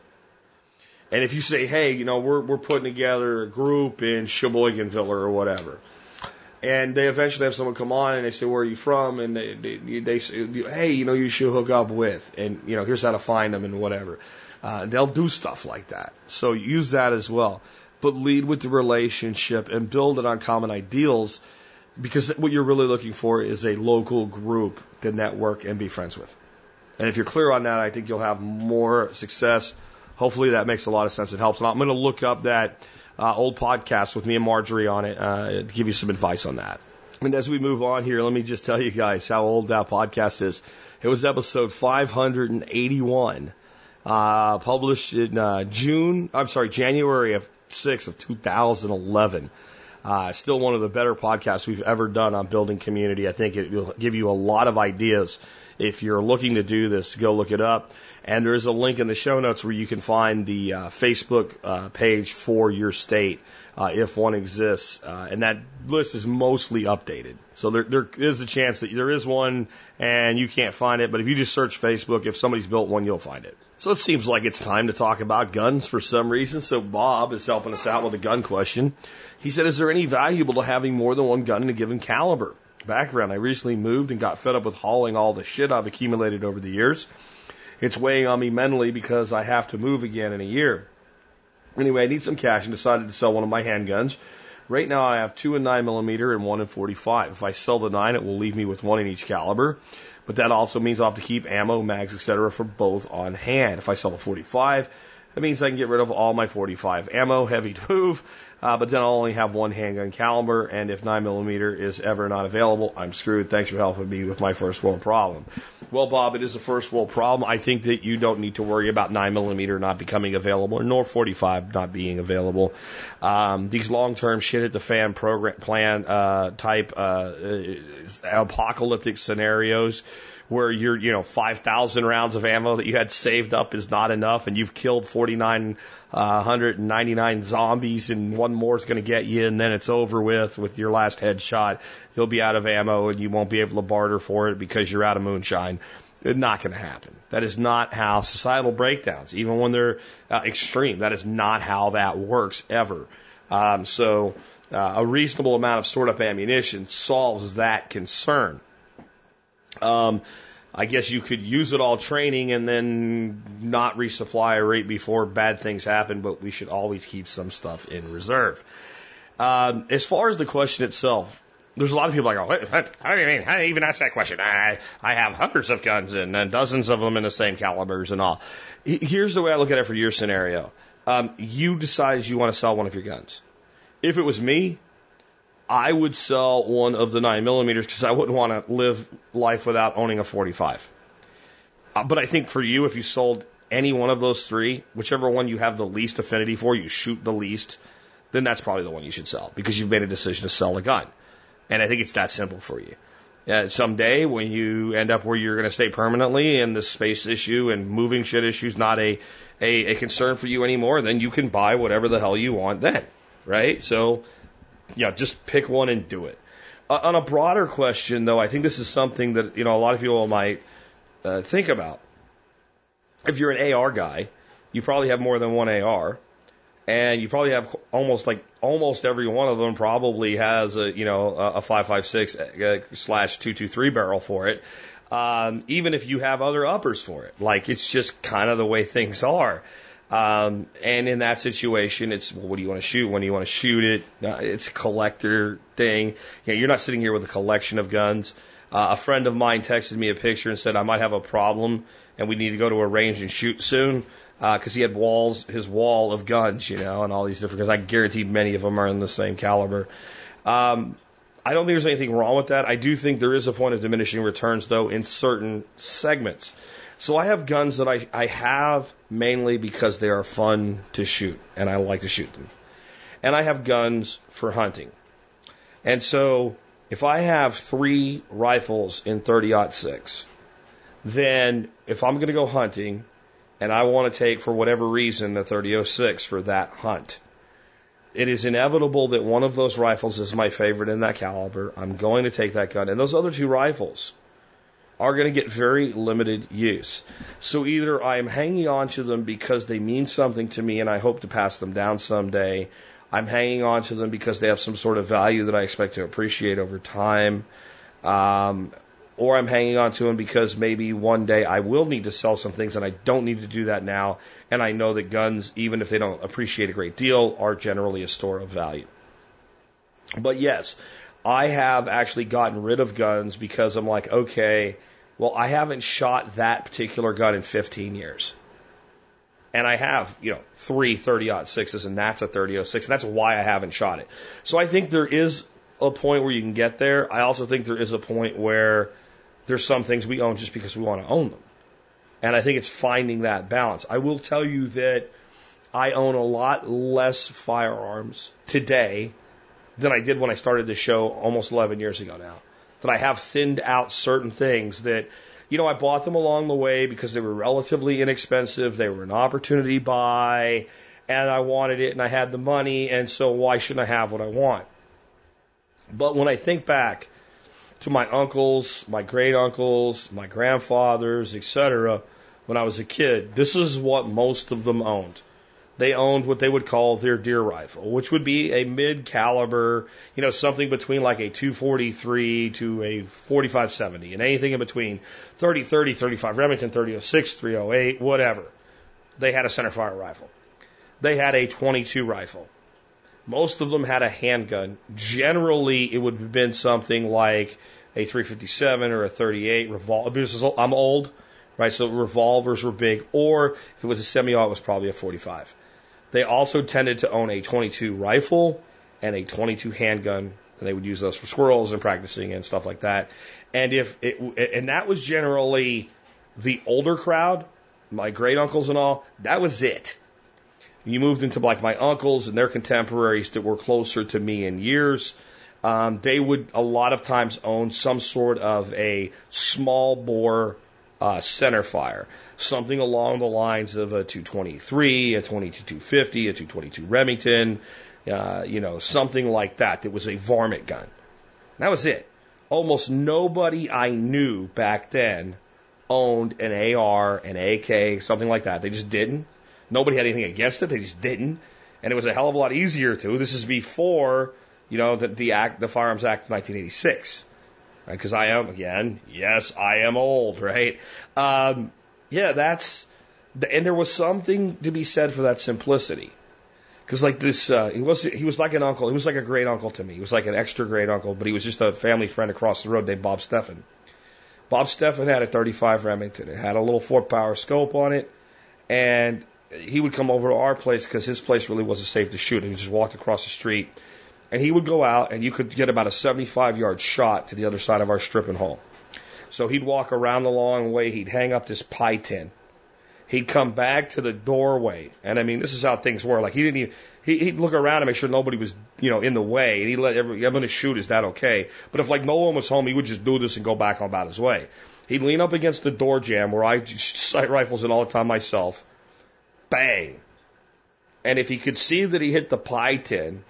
And if you say, hey, you know, we're putting together a group in Sheboyganville or whatever, and they eventually have someone come on and they say, where are you from? And they say, hey, you know, you should hook up with, and, you know, here's how to find them and whatever. They'll do stuff like that. So use that as well. But lead with the relationship and build it on common ideals, because what you're really looking for is a local group to network and be friends with. And if you're clear on that, I think you'll have more success. Hopefully that makes a lot of sense. It helps. And I'm going to look up that old podcast with me and Marjorie on it to give you some advice on that. And as we move on here, let me just tell you guys how old that podcast is. It was episode 581, published in January of 6th of 2011. Still one of the better podcasts we've ever done on building community. I think it will give you a lot of ideas. If you're looking to do this, go look it up. And there is a link in the show notes where you can find the Facebook page for your state, if one exists. And that list is mostly updated. So there is a chance that there is one and you can't find it. But if you just search Facebook, if somebody's built one, you'll find it. So it seems like it's time to talk about guns for some reason. So Bob is helping us out with a gun question. He said, is there any valuable to having more than one gun in a given caliber? Background. I recently moved and got fed up with hauling all the shit I've accumulated over the years. It's weighing on me mentally because I have to move again in a year. Anyway, I need some cash and decided to sell one of my handguns. Right now I have 2 in 9mm and 1 in 45. If I sell the 9, it will leave me with 1 in each caliber, but that also means I'll have to keep ammo, mags, etc. for both on hand. If I sell the 45, that means I can get rid of all my 45 ammo, heavy to move, but then I'll only have 1 handgun caliber, and if 9mm is ever not available, I'm screwed. Thanks for helping me with my first world problem. Well, Bob, it is a first world problem. I think that you don't need to worry about 9mm not becoming available, nor 45 not being available. These long-term shit-at-the-fan type apocalyptic scenarios where your, you know, 5,000 rounds of ammo that you had saved up is not enough, and you've killed 4,999 zombies, and one more is going to get you, and then it's over with your last headshot. You'll be out of ammo, and you won't be able to barter for it because you're out of moonshine. Not going to happen. That is not how societal breakdowns, even when they're extreme, that is not how that works ever. A reasonable amount of stored up ammunition solves that concern. I guess you could use it all training and then not resupply right before bad things happen, but we should always keep some stuff in reserve. As far as the question itself, there's a lot of people like, oh, how do you mean? How do you even ask that question? I have hundreds of guns and dozens of them in the same calibers and all. Here's the way I look at it for your scenario. You decide you want to sell one of your guns. If it was me, I would sell one of the 9mm because I wouldn't want to live life without owning a 45. But I think for you, if you sold any one of those three, whichever one you have the least affinity for, you shoot the least, then that's probably the one you should sell because you've made a decision to sell a gun. And I think it's that simple for you. Someday when you end up where you're going to stay permanently and the space issue and moving shit issue is not a concern for you anymore, then you can buy whatever the hell you want then, right? So, yeah, just pick one and do it. On a broader question, though, I think this is something that, a lot of people might think about. If you're an AR guy, you probably have more than one AR. And you probably have almost every one of them probably has a 5.56/223 barrel for it. Even if you have other uppers for it, it's just kind of the way things are. And in that situation, it's what do you want to shoot? When do you want to shoot it? It's a collector thing. You're not sitting here with a collection of guns. A friend of mine texted me a picture and said, I might have a problem and we need to go to a range and shoot soon. Cause he had his wall of guns, and all these different guns. I guarantee many of them are in the same caliber. I don't think there's anything wrong with that. I do think there is a point of diminishing returns though in certain segments. So I have guns that I have mainly because they are fun to shoot and I like to shoot them. And I have guns for hunting. And so if I have 3 rifles in 30-06, then if I'm going to go hunting and I want to take, for whatever reason, the 30-06 for that hunt, it is inevitable that one of those rifles is my favorite in that caliber. I'm going to take that gun. And those other 2 rifles are going to get very limited use. So either I'm hanging on to them because they mean something to me and I hope to pass them down someday. I'm hanging on to them because they have some sort of value that I expect to appreciate over time. Or I'm hanging on to them because maybe one day I will need to sell some things and I don't need to do that now. And I know that guns, even if they don't appreciate a great deal, are generally a store of value. But yes, I have actually gotten rid of guns because I'm like, okay, well, I haven't shot that particular gun in 15 years. And I have, 3 30-06s, and that's a 30-06, and that's why I haven't shot it. So I think there is a point where you can get there. I also think there is a point where there's some things we own just because we want to own them. And I think it's finding that balance. I will tell you that I own a lot less firearms today than I did when I started this show almost 11 years ago now. That I have thinned out certain things that, I bought them along the way because they were relatively inexpensive. They were an opportunity buy, and I wanted it, and I had the money, and so why shouldn't I have what I want? But when I think back to my uncles, my great-uncles, my grandfathers, etc., when I was a kid, this is what most of them owned. They owned what they would call their deer rifle, which would be a mid-caliber, something between like a .243 to a .45-70, and anything in between, 30-30, 35 Remington, 30-06, 308, whatever. They had a centerfire rifle. They had a .22 rifle. Most of them had a handgun. Generally, it would have been something like a .357 or a .38 revolver. I'm old, right? So revolvers were big, or if it was a semi-auto, it was probably a .45. They also tended to own a .22 rifle and a .22 handgun, and they would use those for squirrels and practicing and stuff like that. And that was generally the older crowd, my great uncles and all. That was it. You moved into like my uncles and their contemporaries that were closer to me in years. They would a lot of times own some sort of a small bore centerfire, something along the lines of a .223, a .22-250, a .222 Remington, something like that. That was a varmint gun. That was it. Almost nobody I knew back then owned an AR, an AK, something like that. They just didn't. Nobody had anything against it. They just didn't. And it was a hell of a lot easier to. This is before, you know, the Firearms Act of 1986. Because right? I am old, right? And there was something to be said for that simplicity. Because like this, he was like an uncle. He was like a great uncle to me. He was like an extra great uncle, but he was just a family friend across the road named Bob Steffen. Bob Steffen had a 35 Remington. It had a little 4-power scope on it, and he would come over to our place because his place really wasn't safe to shoot. He just walked across the street, and he would go out, and you could get about a 75-yard shot to the other side of our stripping hole. So he'd walk around the long way. He'd hang up this pie tin. He'd come back to the doorway, and I mean, this is how things were. Like he'd look around and make sure nobody was, you know, in the way, and he'd let everybody, I'm going to shoot, is that okay? But if like no one was home, he would just do this and go back on about his way. He'd lean up against the door jamb where I sight rifles in all the time myself. Bang! And if he could see that he hit the pie tin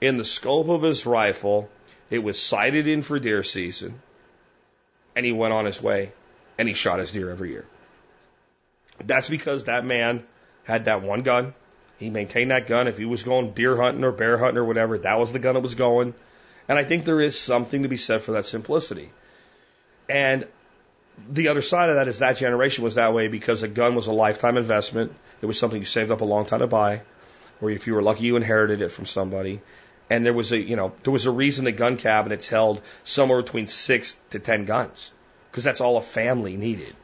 in the scope of his rifle, it was sighted in for deer season, and he went on his way, and he shot his deer every year. That's because that man had that one gun. He maintained that gun. If he was going deer hunting or bear hunting or whatever, that was the gun that was going. And I think there is something to be said for that simplicity. And the other side of that is that generation was that way because a gun was a lifetime investment. It was something you saved up a long time to buy, or if you were lucky, you inherited it from somebody. And there was a, you know, there was a reason the gun cabinets held somewhere between 6 to 10 guns because that's all a family needed.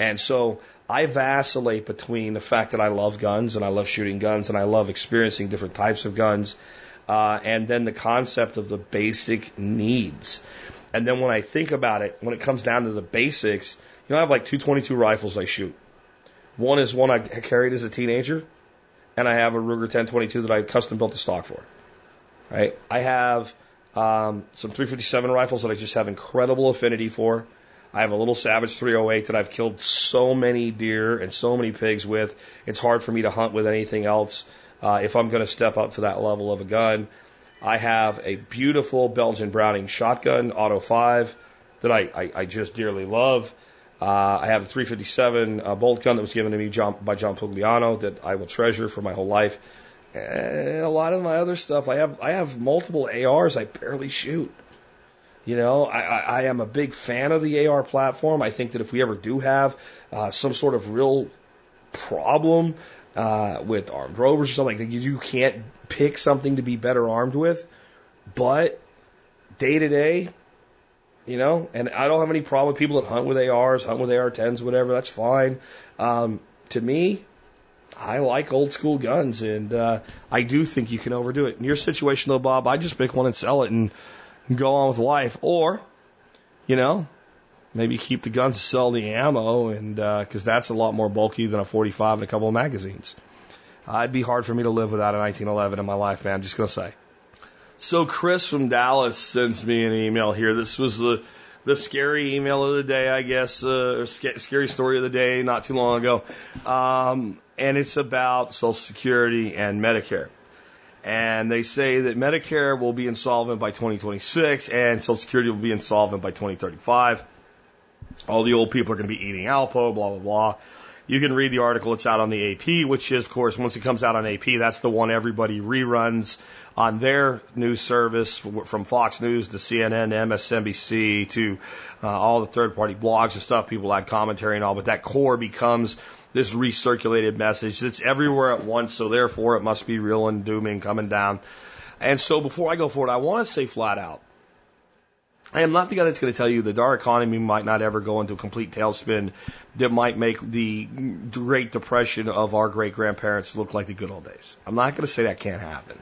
And so I vacillate between the fact that I love guns and I love shooting guns and I love experiencing different types of guns, and then the concept of the basic needs. And then when I think about it, when it comes down to the basics, you know, I have like 222 rifles I shoot. One is one I carried as a teenager, and I have a Ruger 10/22 that I custom built the stock for. Right? I have some 357 rifles that I just have incredible affinity for. I have a little Savage 308 that I've killed so many deer and so many pigs with. It's hard for me to hunt with anything else if I'm going to step up to that level of a gun. I have a beautiful Belgian Browning shotgun, Auto 5, that I just dearly love. I have a 357 bolt gun that was given to me by John Pugliano that I will treasure for my whole life. And a lot of my other stuff, I have multiple ARs I barely shoot. You know, I am a big fan of the AR platform. I think that if we ever do have some sort of real problem with armed rovers or something, that you can't pick something to be better armed with. But day to day, you know, and I don't have any problem with people that hunt with ARs, hunt with AR-10s, whatever. That's fine. To me, I like old school guns, and I do think you can overdo it. In your situation, though, Bob, I just pick one and sell it and go on with life, or, you know, maybe keep the guns to sell the ammo, and because that's a lot more bulky than a 45 and a couple of magazines. It'd be hard for me to live without a 1911 in my life, man. I'm just gonna say. So Chris from Dallas sends me an email here. This was the scary email of the day, I guess, or scary story of the day, not too long ago, and it's about Social Security and Medicare. And they say that Medicare will be insolvent by 2026 and Social Security will be insolvent by 2035. All the old people are going to be eating Alpo, blah, blah, blah. You can read the article. It's out on the AP, which is, of course, once it comes out on AP, that's the one everybody reruns on their news service from Fox News to CNN, MSNBC to all the third-party blogs and stuff. People add commentary and all, but that core becomes this recirculated message that's everywhere at once, so therefore it must be real and dooming coming down. And so before I go forward, I want to say flat out, I am not the guy that's going to tell you that our economy might not ever go into a complete tailspin that might make the Great Depression of our great-grandparents look like the good old days. I'm not going to say that can't happen.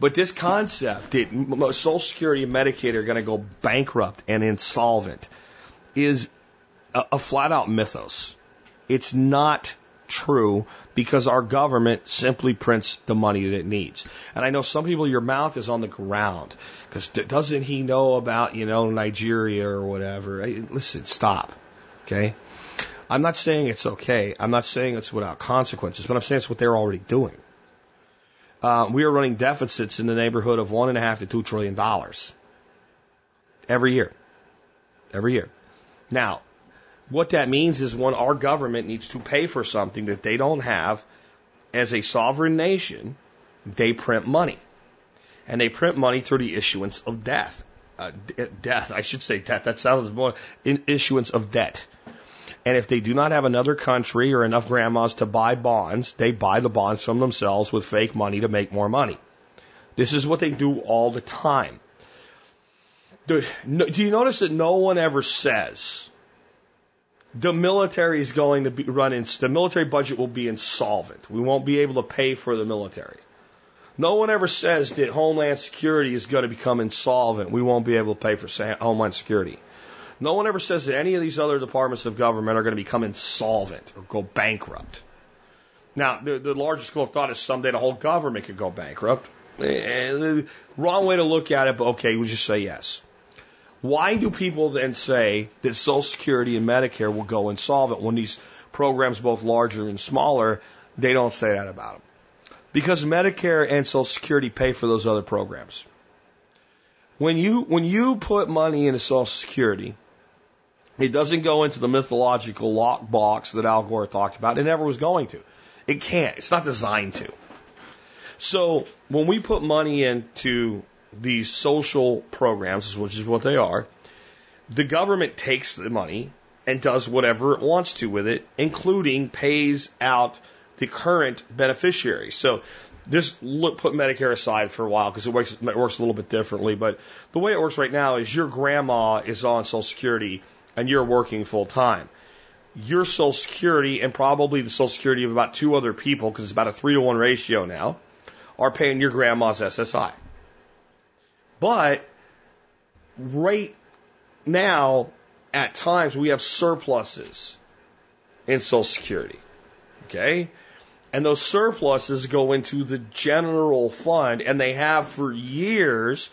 But this concept that Social Security and Medicaid are going to go bankrupt and insolvent is a flat-out mythos. It's not true because our government simply prints the money that it needs. And I know some people, your mouth is on the ground because doesn't he know about, you know, Nigeria or whatever? Hey, listen, stop. Okay? I'm not saying it's okay. I'm not saying it's without consequences, but I'm saying it's what they're already doing. We are running deficits in the neighborhood of $1.5 to $2 trillion every year. Now, What that means is, one, our government needs to pay for something that they don't have. As a sovereign nation, they print money. And they print money through the issuance of debt. Issuance of debt. And if they do not have another country or enough grandmas to buy bonds, they buy the bonds from themselves with fake money to make more money. This is what they do all the time. Do you notice that no one ever says the military is going to be the military budget will be insolvent. We won't be able to pay for the military. No one ever says that Homeland Security is going to become insolvent. We won't be able to pay for Homeland Security. No one ever says that any of these other departments of government are going to become insolvent or go bankrupt. Now, the largest school of thought is someday the whole government could go bankrupt. Wrong way to look at it, but okay, we'll just say yes. Why do people then say that Social Security and Medicare will go insolvent when these programs, both larger and smaller, they don't say that about them? Because Medicare and Social Security pay for those other programs. When you put money into Social Security, it doesn't go into the mythological lockbox that Al Gore talked about. It never was going to. It can't. It's not designed to. So when we put money into these social programs, which is what they are, the government takes the money and does whatever it wants to with it, including pays out the current beneficiaries. So just put Medicare aside for a while because it works a little bit differently. But the way it works right now is your grandma is on Social Security and you're working full time. Your Social Security and probably the Social Security of about two other people, because it's about a 3-to-1 ratio now, are paying your grandma's SSI. But right now, at times, we have surpluses in Social Security, okay? And those surpluses go into the general fund, and they have for years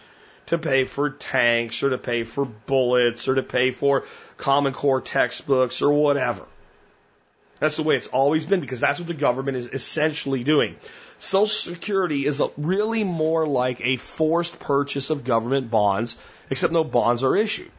to pay for tanks or to pay for bullets or to pay for Common Core textbooks or whatever. That's the way it's always been, because that's what the government is essentially doing. Social Security is really more like a forced purchase of government bonds, except no bonds are issued.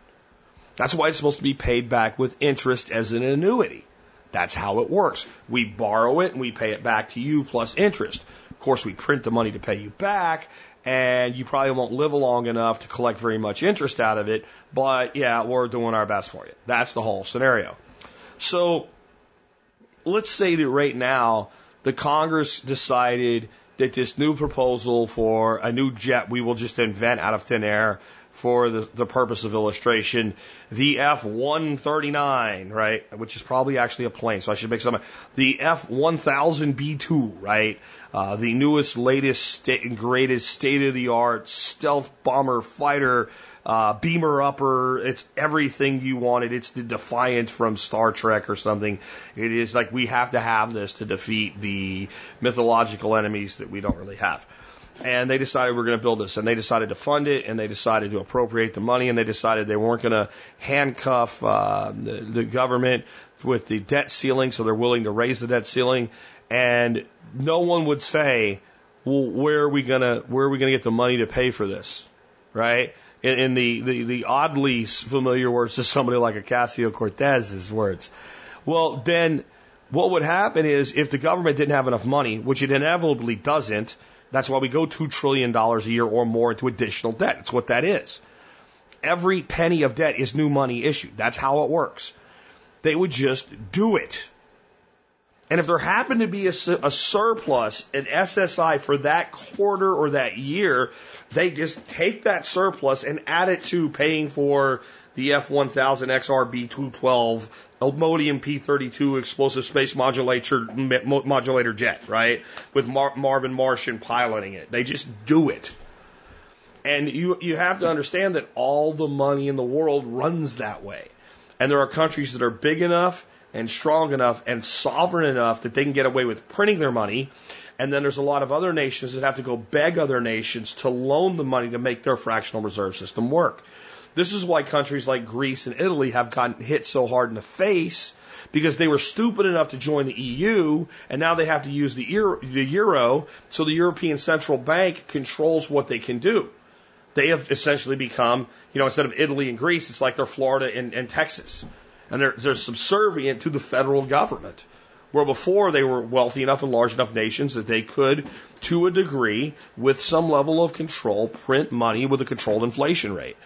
That's why it's supposed to be paid back with interest as an annuity. That's how it works. We borrow it and we pay it back to you plus interest. Of course, we print the money to pay you back, and you probably won't live long enough to collect very much interest out of it, but yeah, we're doing our best for you. That's the whole scenario. So let's say that right now, the Congress decided that this new proposal for a new jet we will just invent out of thin air for the purpose of illustration, the F-139, right, which is probably actually a plane, so I should make something. The F-1000B2, right, the newest, latest, and greatest state-of-the-art stealth bomber fighter, beamer upper, it's everything you wanted. It's the Defiant from Star Trek or something. It is like we have to have this to defeat the mythological enemies that we don't really have. And they decided we're going to build this, and they decided to fund it, and they decided to appropriate the money, and they decided they weren't going to handcuff the government with the debt ceiling, so they're willing to raise the debt ceiling. And no one would say, well, where are we going to get the money to pay for this, right? In the oddly familiar words of somebody like Ocasio-Cortez's words. Well, then what would happen is, if the government didn't have enough money, which it inevitably doesn't, that's why we go $2 trillion a year or more into additional debt. That's what that is. Every penny of debt is new money issued. That's how it works. They would just do it. And if there happened to be a surplus, an SSI for that quarter or that year, they just take that surplus and add it to paying for the F-1000, XRB-212, Omodium P-32 explosive space modulator jet, right? With Marvin Martian piloting it. They just do it. And you have to understand that all the money in the world runs that way. And there are countries that are big enough and strong enough and sovereign enough that they can get away with printing their money. And then there's a lot of other nations that have to go beg other nations to loan the money to make their fractional reserve system work. This is why countries like Greece and Italy have gotten hit so hard in the face, because they were stupid enough to join the EU, and now they have to use the euro, so the European Central Bank controls what they can do. They have essentially become, instead of Italy and Greece, it's like they're Florida and Texas. and they're subservient to the federal government, where before they were wealthy enough and large enough nations that they could, to a degree, with some level of control, print money with a controlled inflation rate.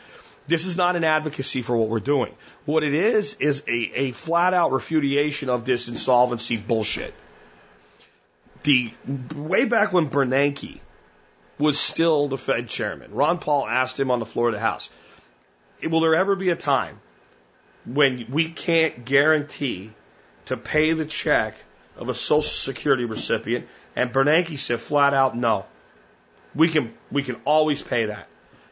This is not an advocacy for what we're doing. What it is a flat-out refutation of this insolvency bullshit. The way back when Bernanke was still the Fed chairman, Ron Paul asked him on the floor of the House, will there ever be a time when we can't guarantee to pay the check of a Social Security recipient? And Bernanke said flat out, no. We can always pay that.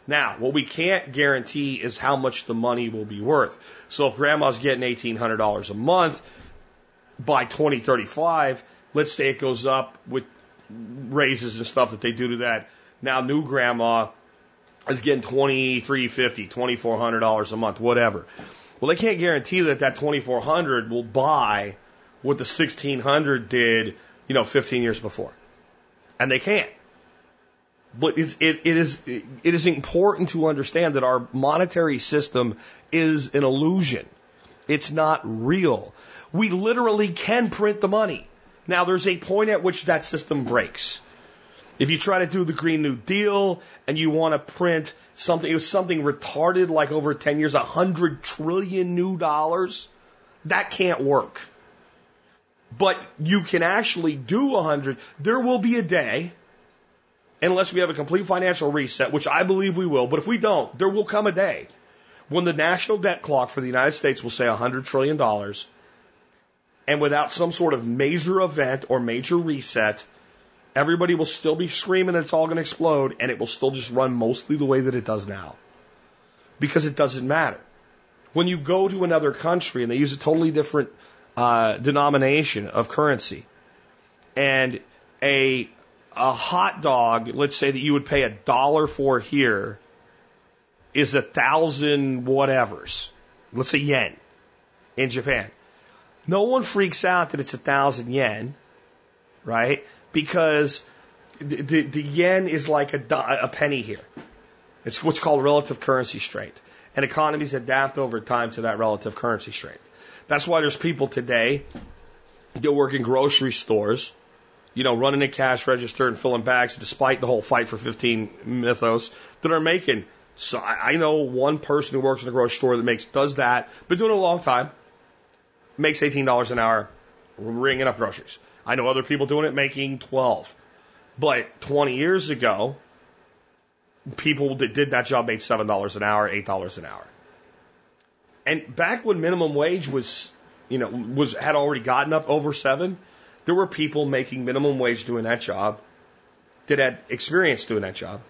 Now, what we can't guarantee is how much the money will be worth. So if grandma's getting $1,800 a month, by 2035, let's say it goes up with raises and stuff that they do to that. Now new grandma is getting $2,350, $2,400 a month, whatever. Well, they can't guarantee that $2,400 will buy what the $1,600 did, 15 years before. And they can't. But it is important to understand that our monetary system is an illusion. It's not real. We literally can print the money. Now, there's a point at which that system breaks. If you try to do the Green New Deal and you want to print something retarded like over 10 years, $100 trillion, that can't work. But you can actually do 100. There will be a day, unless we have a complete financial reset, which I believe we will, but if we don't, there will come a day when the national debt clock for the United States will say $100 trillion, and without some sort of major event or major reset, everybody will still be screaming that it's all going to explode, and it will still just run mostly the way that it does now. Because it doesn't matter. When you go to another country and they use a totally different denomination of currency, and a hot dog, let's say that you would pay $1 for here, is 1,000 whatevers. Let's say yen in Japan. No one freaks out that it's 1,000 yen, right? Because the yen is like a penny here. It's what's called relative currency strength. And economies adapt over time to that relative currency strength. That's why there's people today that work in grocery stores, running a cash register and filling bags, despite the whole fight for 15 mythos that are making. So I know one person who works in a grocery store that does that, been doing it a long time, makes $18 an hour ringing up groceries. I know other people doing it making 12. But 20 years ago, people that did that job made $7 an hour, $8 an hour. And back when minimum wage was, had already gotten up over 7, there were people making minimum wage doing that job that had experience doing that job.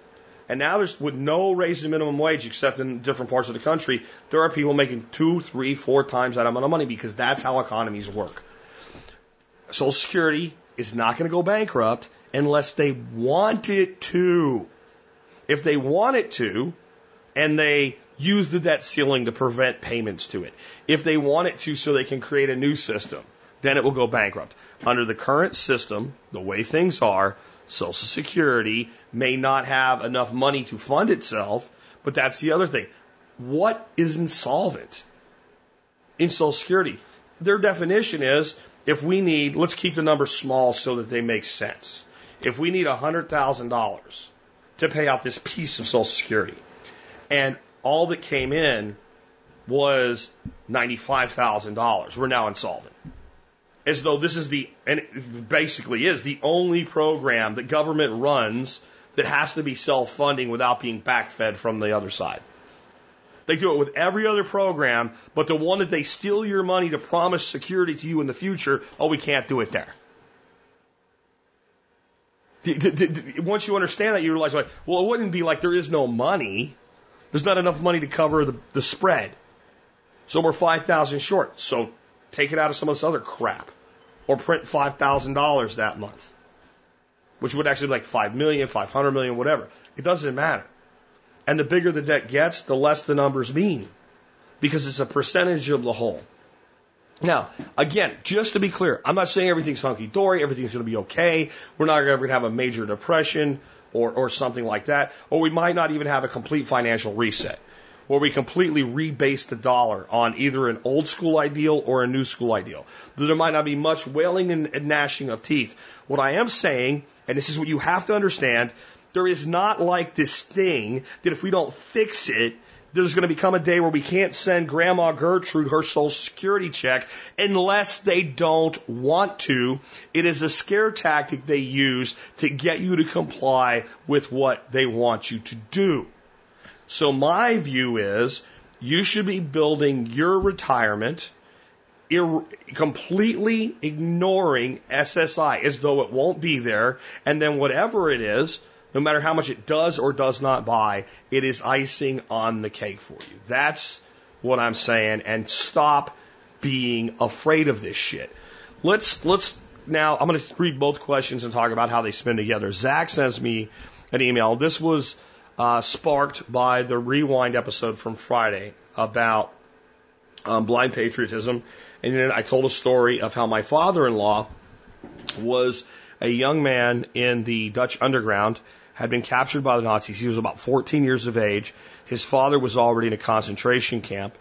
And now there's, with no raise in minimum wage except in different parts of the country, there are people making 2, 3, 4 times that amount of money, because that's how economies work. Social Security is not going to go bankrupt unless they want it to. If they want it to, and they use the debt ceiling to prevent payments to it. If they want it to so they can create a new system, then it will go bankrupt. Under the current system, the way things are, Social Security may not have enough money to fund itself, but that's the other thing. What is insolvent in Social Security? Their definition is, if we need, let's keep the numbers small so that they make sense. If we need $100,000 to pay out this piece of Social Security, and all that came in was $95,000, we're now insolvent. As though this is and it basically is the only program that government runs that has to be self-funding without being back-fed from the other side. They do it with every other program, but the one that they steal your money to promise security to you in the future, we can't do it there. Once you understand that, you realize, it wouldn't be like there is no money. There's not enough money to cover the spread. So we're 5,000 short. So take it out of some of this other crap. Or print $5,000 that month, which would actually be like 5 million, 500 million, whatever. It doesn't matter. And the bigger the debt gets, the less the numbers mean, because it's a percentage of the whole. Now, again, just to be clear, I'm not saying everything's hunky-dory, everything's going to be okay, we're not ever going to have a major depression or something like that, or we might not even have a complete financial reset. where we completely rebase the dollar on either an old school ideal or a new school ideal. There might not be much wailing and gnashing of teeth. What I am saying, and this is what you have to understand, there is not like this thing that if we don't fix it, there's going to become a day where we can't send Grandma Gertrude her Social Security check unless they don't want to. It is a scare tactic they use to get you to comply with what they want you to do. So my view is you should be building your retirement completely ignoring SSI as though it won't be there, and then whatever it is, no matter how much it does or does not buy, it is icing on the cake for you. That's what I'm saying. And stop being afraid of this shit. Let's now, I'm going to read both questions and talk about how they spin together. Zach sends me an email. This was sparked by the Rewind episode from Friday about blind patriotism. And then I told a story of how my father-in-law was a young man in the Dutch underground, had been captured by the Nazis. He was about 14 years of age. His father was already in a concentration camp,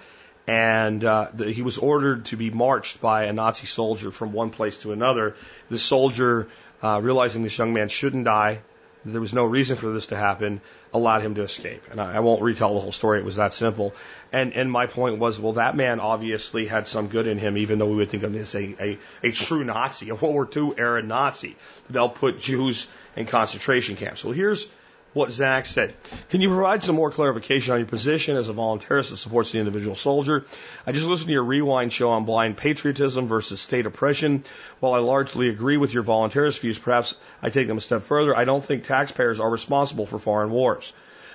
and he was ordered to be marched by a Nazi soldier from one place to another. The soldier, realizing this young man shouldn't die, there was no reason for this to happen, allowed him to escape. And I won't retell the whole story. It was that simple. And my point was, well, that man obviously had some good in him, even though we would think of him as a true Nazi, a World War II era Nazi. They'll put Jews in concentration camps. Well, here's what Zach said. Can you provide some more clarification on your position as a voluntarist that supports the individual soldier? I just listened to your Rewind show on blind patriotism versus state oppression. While I largely agree with your voluntarist views, perhaps I take them a step further. I don't think taxpayers are responsible for foreign wars,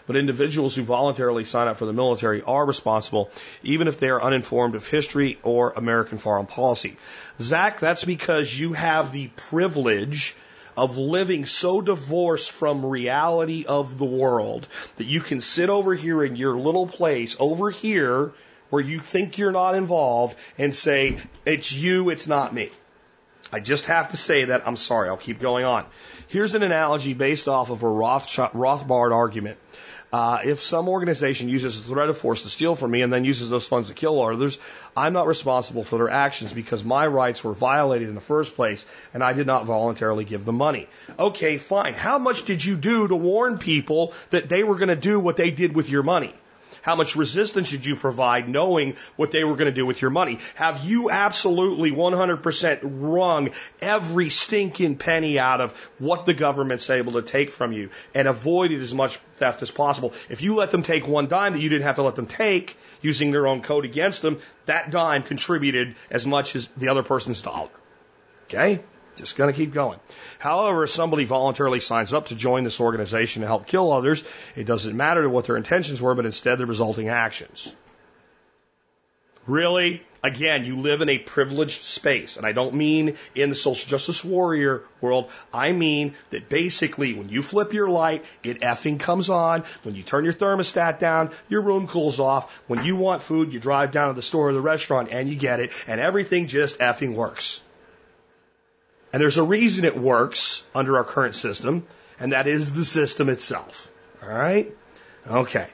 but individuals who voluntarily sign up for the military are responsible, even if they are uninformed of history or American foreign policy. Zach, that's because you have the privilege of living so divorced from reality of the world that you can sit over here in your little place over here where you think you're not involved and say, it's you, it's not me. I just have to say that. I'm sorry. I'll keep going on. Here's an analogy based off of a Rothbard argument. If some organization uses the threat of force to steal from me and then uses those funds to kill others, I'm not responsible for their actions because my rights were violated in the first place and I did not voluntarily give the money. Okay, fine. How much did you do to warn people that they were going to do what they did with your money? How much resistance did you provide knowing what they were going to do with your money? Have you absolutely 100% wrung every stinking penny out of what the government's able to take from you and avoided as much theft as possible? If you let them take one dime that you didn't have to let them take using their own code against them, that dime contributed as much as the other person's dollar. Okay? Just going to keep going. However, if somebody voluntarily signs up to join this organization to help kill others, it doesn't matter what their intentions were, but instead the resulting actions. Really? Again, you live in a privileged space, and I don't mean in the social justice warrior world. I mean that basically when you flip your light, it effing comes on. When you turn your thermostat down, your room cools off. When you want food, you drive down to the store or the restaurant, and you get it, and everything just effing works. And there's a reason it works under our current system, and that is the system itself. All right? Okay.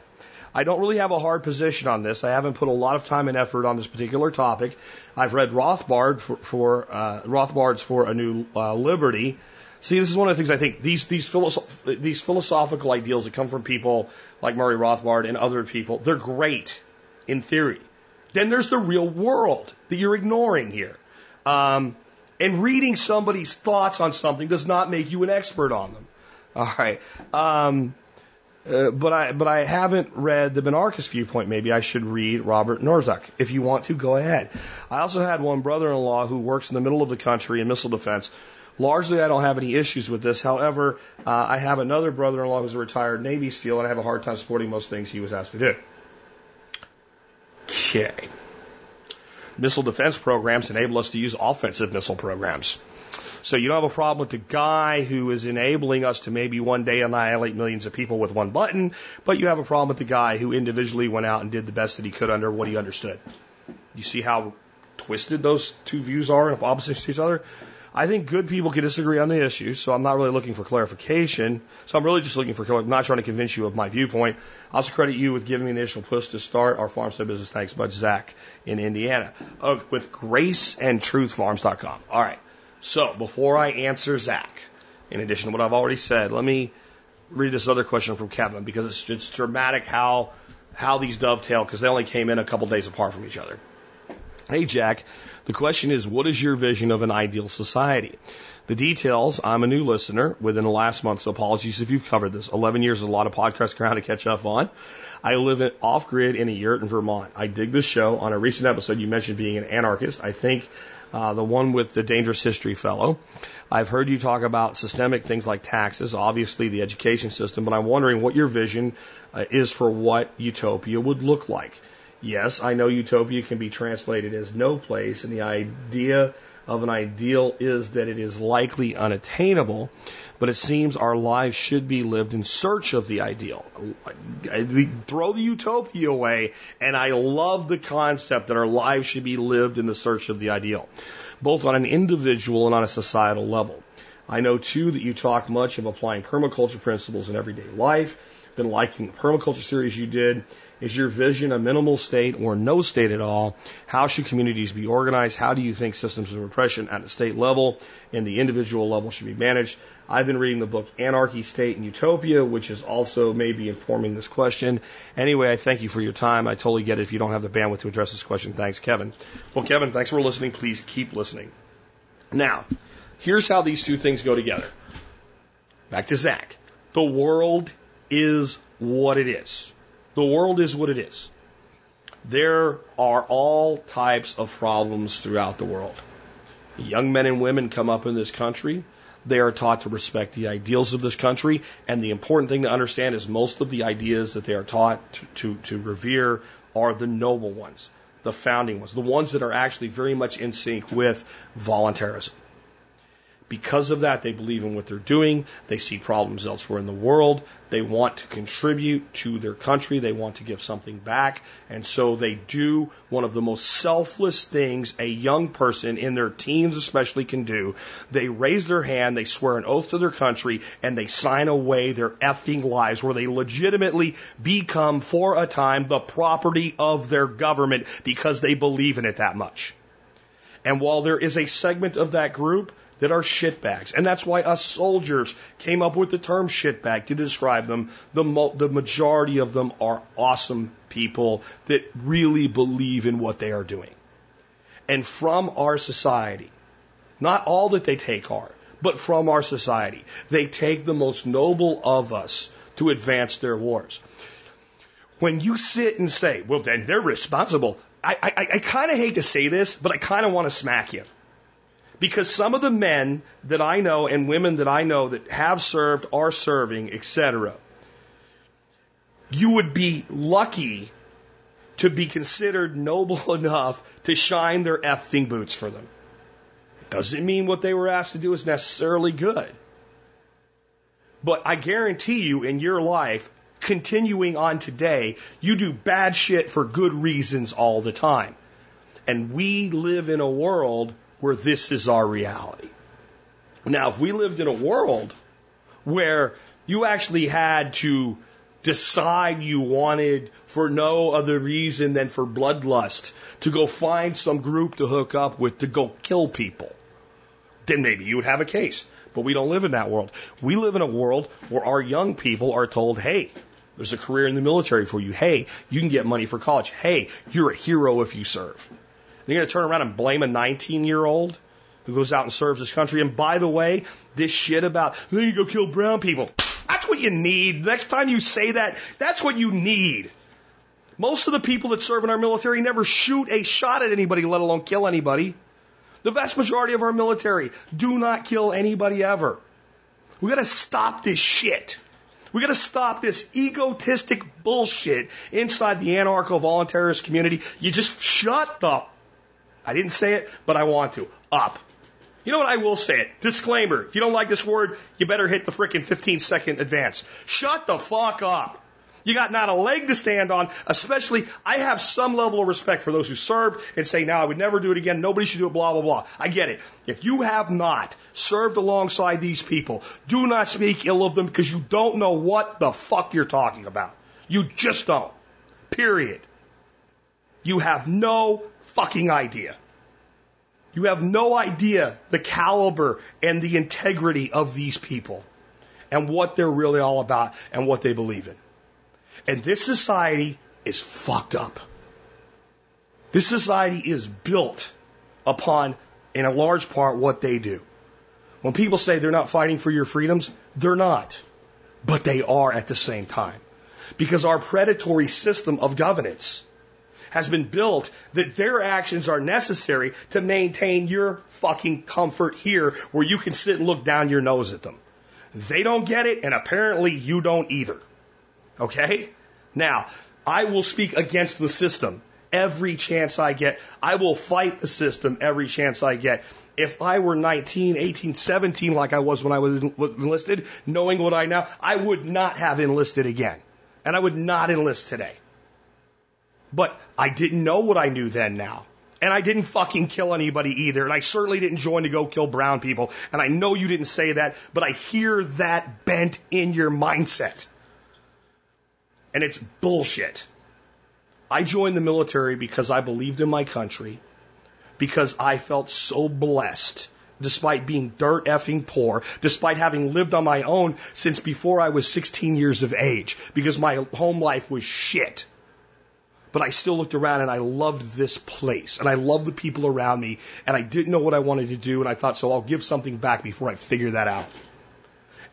I don't really have a hard position on this. I haven't put a lot of time and effort on this particular topic. I've read Rothbard Rothbard's For a New Liberty. See, this is one of the things I think these philosophical ideals that come from people like Murray Rothbard and other people, they're great in theory. Then there's the real world that you're ignoring here. And reading somebody's thoughts on something does not make you an expert on them. All right. But I haven't read the Bernanke's viewpoint. Maybe I should read Robert Norzuk. If you want to, go ahead. I also had one brother-in-law who works in the middle of the country in missile defense. Largely, I don't have any issues with this. However, I have another brother-in-law who's a retired Navy SEAL, and I have a hard time supporting most things he was asked to do. Okay. Missile defense programs enable us to use offensive missile programs. So you don't have a problem with the guy who is enabling us to maybe one day annihilate millions of people with one button, but you have a problem with the guy who individually went out and did the best that he could under what he understood. You see how twisted those two views are in opposition to each other? I think good people can disagree on the issue, so I'm not really looking for clarification. So I'm really just looking for, I'm not trying to convince you of my viewpoint. I'll also credit you with giving me the initial push to start our farmstead business. Thanks, Bud Zach in Indiana. With graceandtruthfarms.com. All right. So before I answer Zach, in addition to what I've already said, let me read this other question from Kevin, because it's dramatic how these dovetail, because they only came in a couple days apart from each other. Hey, Jack, the question is, what is your vision of an ideal society? The details, I'm a new listener within the last month, so apologies if you've covered this. 11 years is a lot of podcasts around to catch up on. I live off-grid in a yurt in Vermont. I dig this show. On a recent episode, you mentioned being an anarchist. I think the one with the Dangerous History fellow. I've heard you talk about systemic things like taxes, obviously the education system, but I'm wondering what your vision is for what utopia would look like. Yes, I know utopia can be translated as no place, and the idea of an ideal is that it is likely unattainable, but it seems our lives should be lived in search of the ideal. Throw the utopia away, and I love the concept that our lives should be lived in the search of the ideal, both on an individual and on a societal level. I know, too, that you talk much of applying permaculture principles in everyday life. Been liking the permaculture series you did. Is your vision a minimal state or no state at all? How should communities be organized? How do you think systems of repression at the state level and the individual level should be managed? I've been reading the book Anarchy, State, and Utopia, which is also maybe informing this question. Anyway, I thank you for your time. I totally get it if you don't have the bandwidth to address this question. Thanks, Kevin. Well, Kevin, thanks for listening. Please keep listening. Now, here's how these two things go together. Back to Zach. The world is what it is. The world is what it is. There are all types of problems throughout the world. Young men and women come up in this country. They are taught to respect the ideals of this country. And the important thing to understand is most of the ideas that they are taught to revere are the noble ones, the founding ones, the ones that are actually very much in sync with voluntarism. Because of that, they believe in what they're doing. They see problems elsewhere in the world. They want to contribute to their country. They want to give something back. And so they do one of the most selfless things a young person, in their teens especially, can do. They raise their hand, they swear an oath to their country, and they sign away their effing lives, where they legitimately become, for a time, the property of their government because they believe in it that much. And while there is a segment of that group that are shitbags, and that's why us soldiers came up with the term shitbag to describe them, the majority of them are awesome people that really believe in what they are doing. And from our society, not all that they take are, but from our society, they take the most noble of us to advance their wars. When you sit and say, well, then they're responsible, I kind of hate to say this, but I kind of want to smack you. Because some of the men that I know and women that I know that have served, are serving, etc., you would be lucky to be considered noble enough to shine their effing boots for them. Doesn't mean what they were asked to do is necessarily good. But I guarantee you, in your life, continuing on today, you do bad shit for good reasons all the time. And we live in a world where this is our reality. Now, if we lived in a world where you actually had to decide you wanted, for no other reason than for bloodlust, to go find some group to hook up with to go kill people, then maybe you would have a case. But we don't live in that world. We live in a world where our young people are told, hey, there's a career in the military for you. Hey, you can get money for college. Hey, you're a hero if you serve. They're going to turn around and blame a 19-year-old who goes out and serves his country. And by the way, this shit about, there you go, kill brown people. That's what you need. Next time you say that, that's what you need. Most of the people that serve in our military never shoot a shot at anybody, let alone kill anybody. The vast majority of our military do not kill anybody ever. We've got to stop this shit. We got to stop this egotistic bullshit inside the anarcho-voluntarist community. You just shut the fuck. I didn't say it, but I want to. Up. You know what? I will say it. Disclaimer. If you don't like this word, you better hit the frickin' 15-second advance. Shut the fuck up. You got not a leg to stand on, especially I have some level of respect for those who served and say, now I would never do it again. Nobody should do it, blah, blah, blah. I get it. If you have not served alongside these people, do not speak ill of them because you don't know what the fuck you're talking about. You just don't. Period. You have no fucking idea. You have no idea the caliber and the integrity of these people and what they're really all about and what they believe in. And this society is fucked up. This society is built upon, in a large part, what they do. When people say they're not fighting for your freedoms, they're not. But they are at the same time. Because our predatory system of governance has been built that their actions are necessary to maintain your fucking comfort here where you can sit and look down your nose at them. They don't get it, and apparently you don't either. Okay? Now, I will speak against the system every chance I get. I will fight the system every chance I get. If I were 19, 18, 17 like I was when I was enlisted, knowing what I know, I would not have enlisted again. And I would not enlist today. But I didn't know what I knew then now. And I didn't fucking kill anybody either. And I certainly didn't join to go kill brown people. And I know you didn't say that, but I hear that bent in your mindset. And it's bullshit. I joined the military because I believed in my country, because I felt so blessed, despite being dirt effing poor, despite having lived on my own since before I was 16 years of age, because my home life was shit. But I still looked around and I loved this place and I loved the people around me and I didn't know what I wanted to do and I thought, so I'll give something back before I figure that out.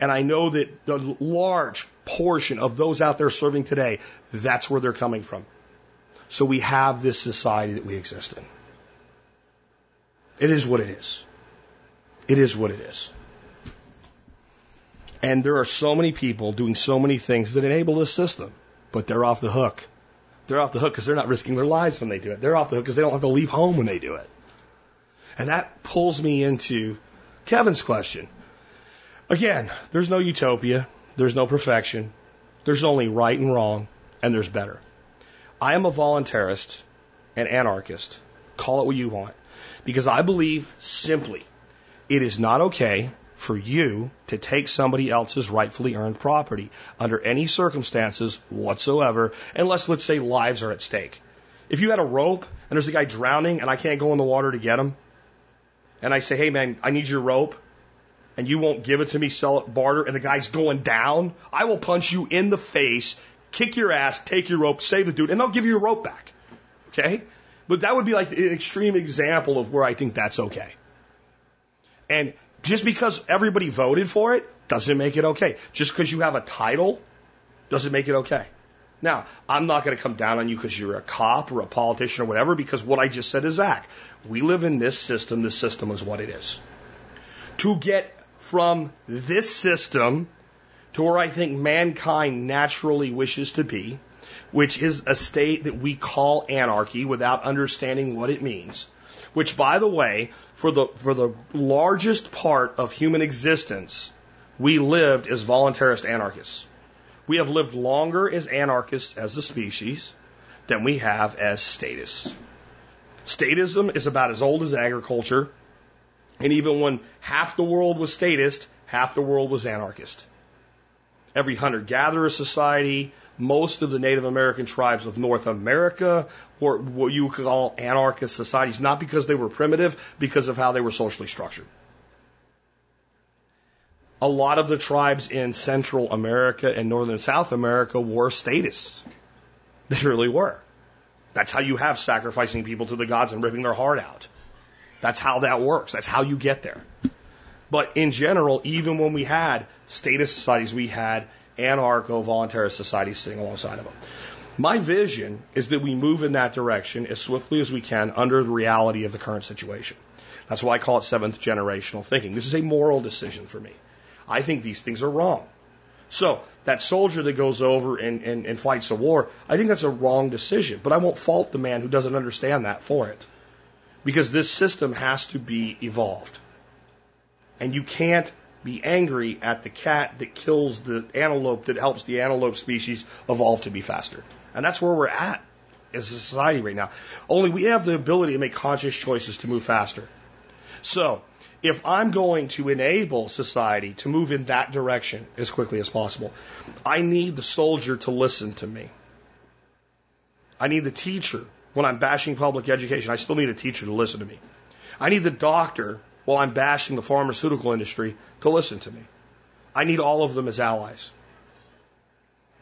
And I know that a large portion of those out there serving today, that's where they're coming from. So we have this society that we exist in. It is what it is. It is what it is. And there are so many people doing so many things that enable this system, but they're off the hook. They're off the hook because they're not risking their lives when they do it. They're off the hook because they don't have to leave home when they do it. And that pulls me into Kevin's question. Again, there's no utopia. There's no perfection. There's only right and wrong, and there's better. I am a voluntarist, an anarchist. Call it what you want. Because I believe, simply, it is not okay for you to take somebody else's rightfully earned property under any circumstances whatsoever, unless, let's say, lives are at stake. If you had a rope and there's a guy drowning and I can't go in the water to get him, and I say, hey man, I need your rope, and you won't give it to me, sell it, barter, and the guy's going down, I will punch you in the face, kick your ass, take your rope, save the dude, and I'll give you your rope back. Okay? But that would be like an extreme example of where I think that's okay. And just because everybody voted for it doesn't make it okay. Just because you have a title doesn't make it okay. Now, I'm not going to come down on you because you're a cop or a politician or whatever, because what I just said is that. We live in this system. This system is what it is. To get from this system to where I think mankind naturally wishes to be, which is a state that we call anarchy without understanding what it means, which, by the way, for the largest part of human existence, we lived as voluntarist anarchists. We have lived longer as anarchists as a species than we have as statists. Statism is about as old as agriculture, and even when half the world was statist, half the world was anarchist. Every hunter-gatherer society, most of the Native American tribes of North America were what you could call anarchist societies, not because they were primitive, because of how they were socially structured. A lot of the tribes in Central America and Northern South America were statists. They really were. That's how you have sacrificing people to the gods and ripping their heart out. That's how that works. That's how you get there. But in general, even when we had statist societies, we had anarcho-voluntarist societies sitting alongside of them. My vision is that we move in that direction as swiftly as we can under the reality of the current situation. That's why I call it seventh generational thinking. This is a moral decision for me. I think these things are wrong. So that soldier that goes over and fights a war, I think that's a wrong decision, but I won't fault the man who doesn't understand that for it, because this system has to be evolved. And you can't be angry at the cat that kills the antelope that helps the antelope species evolve to be faster. And that's where we're at as a society right now. Only we have the ability to make conscious choices to move faster. So if I'm going to enable society to move in that direction as quickly as possible, I need the soldier to listen to me. I need the teacher. When I'm bashing public education, I still need a teacher to listen to me. I need the doctor, while I'm bashing the pharmaceutical industry, to listen to me. I need all of them as allies.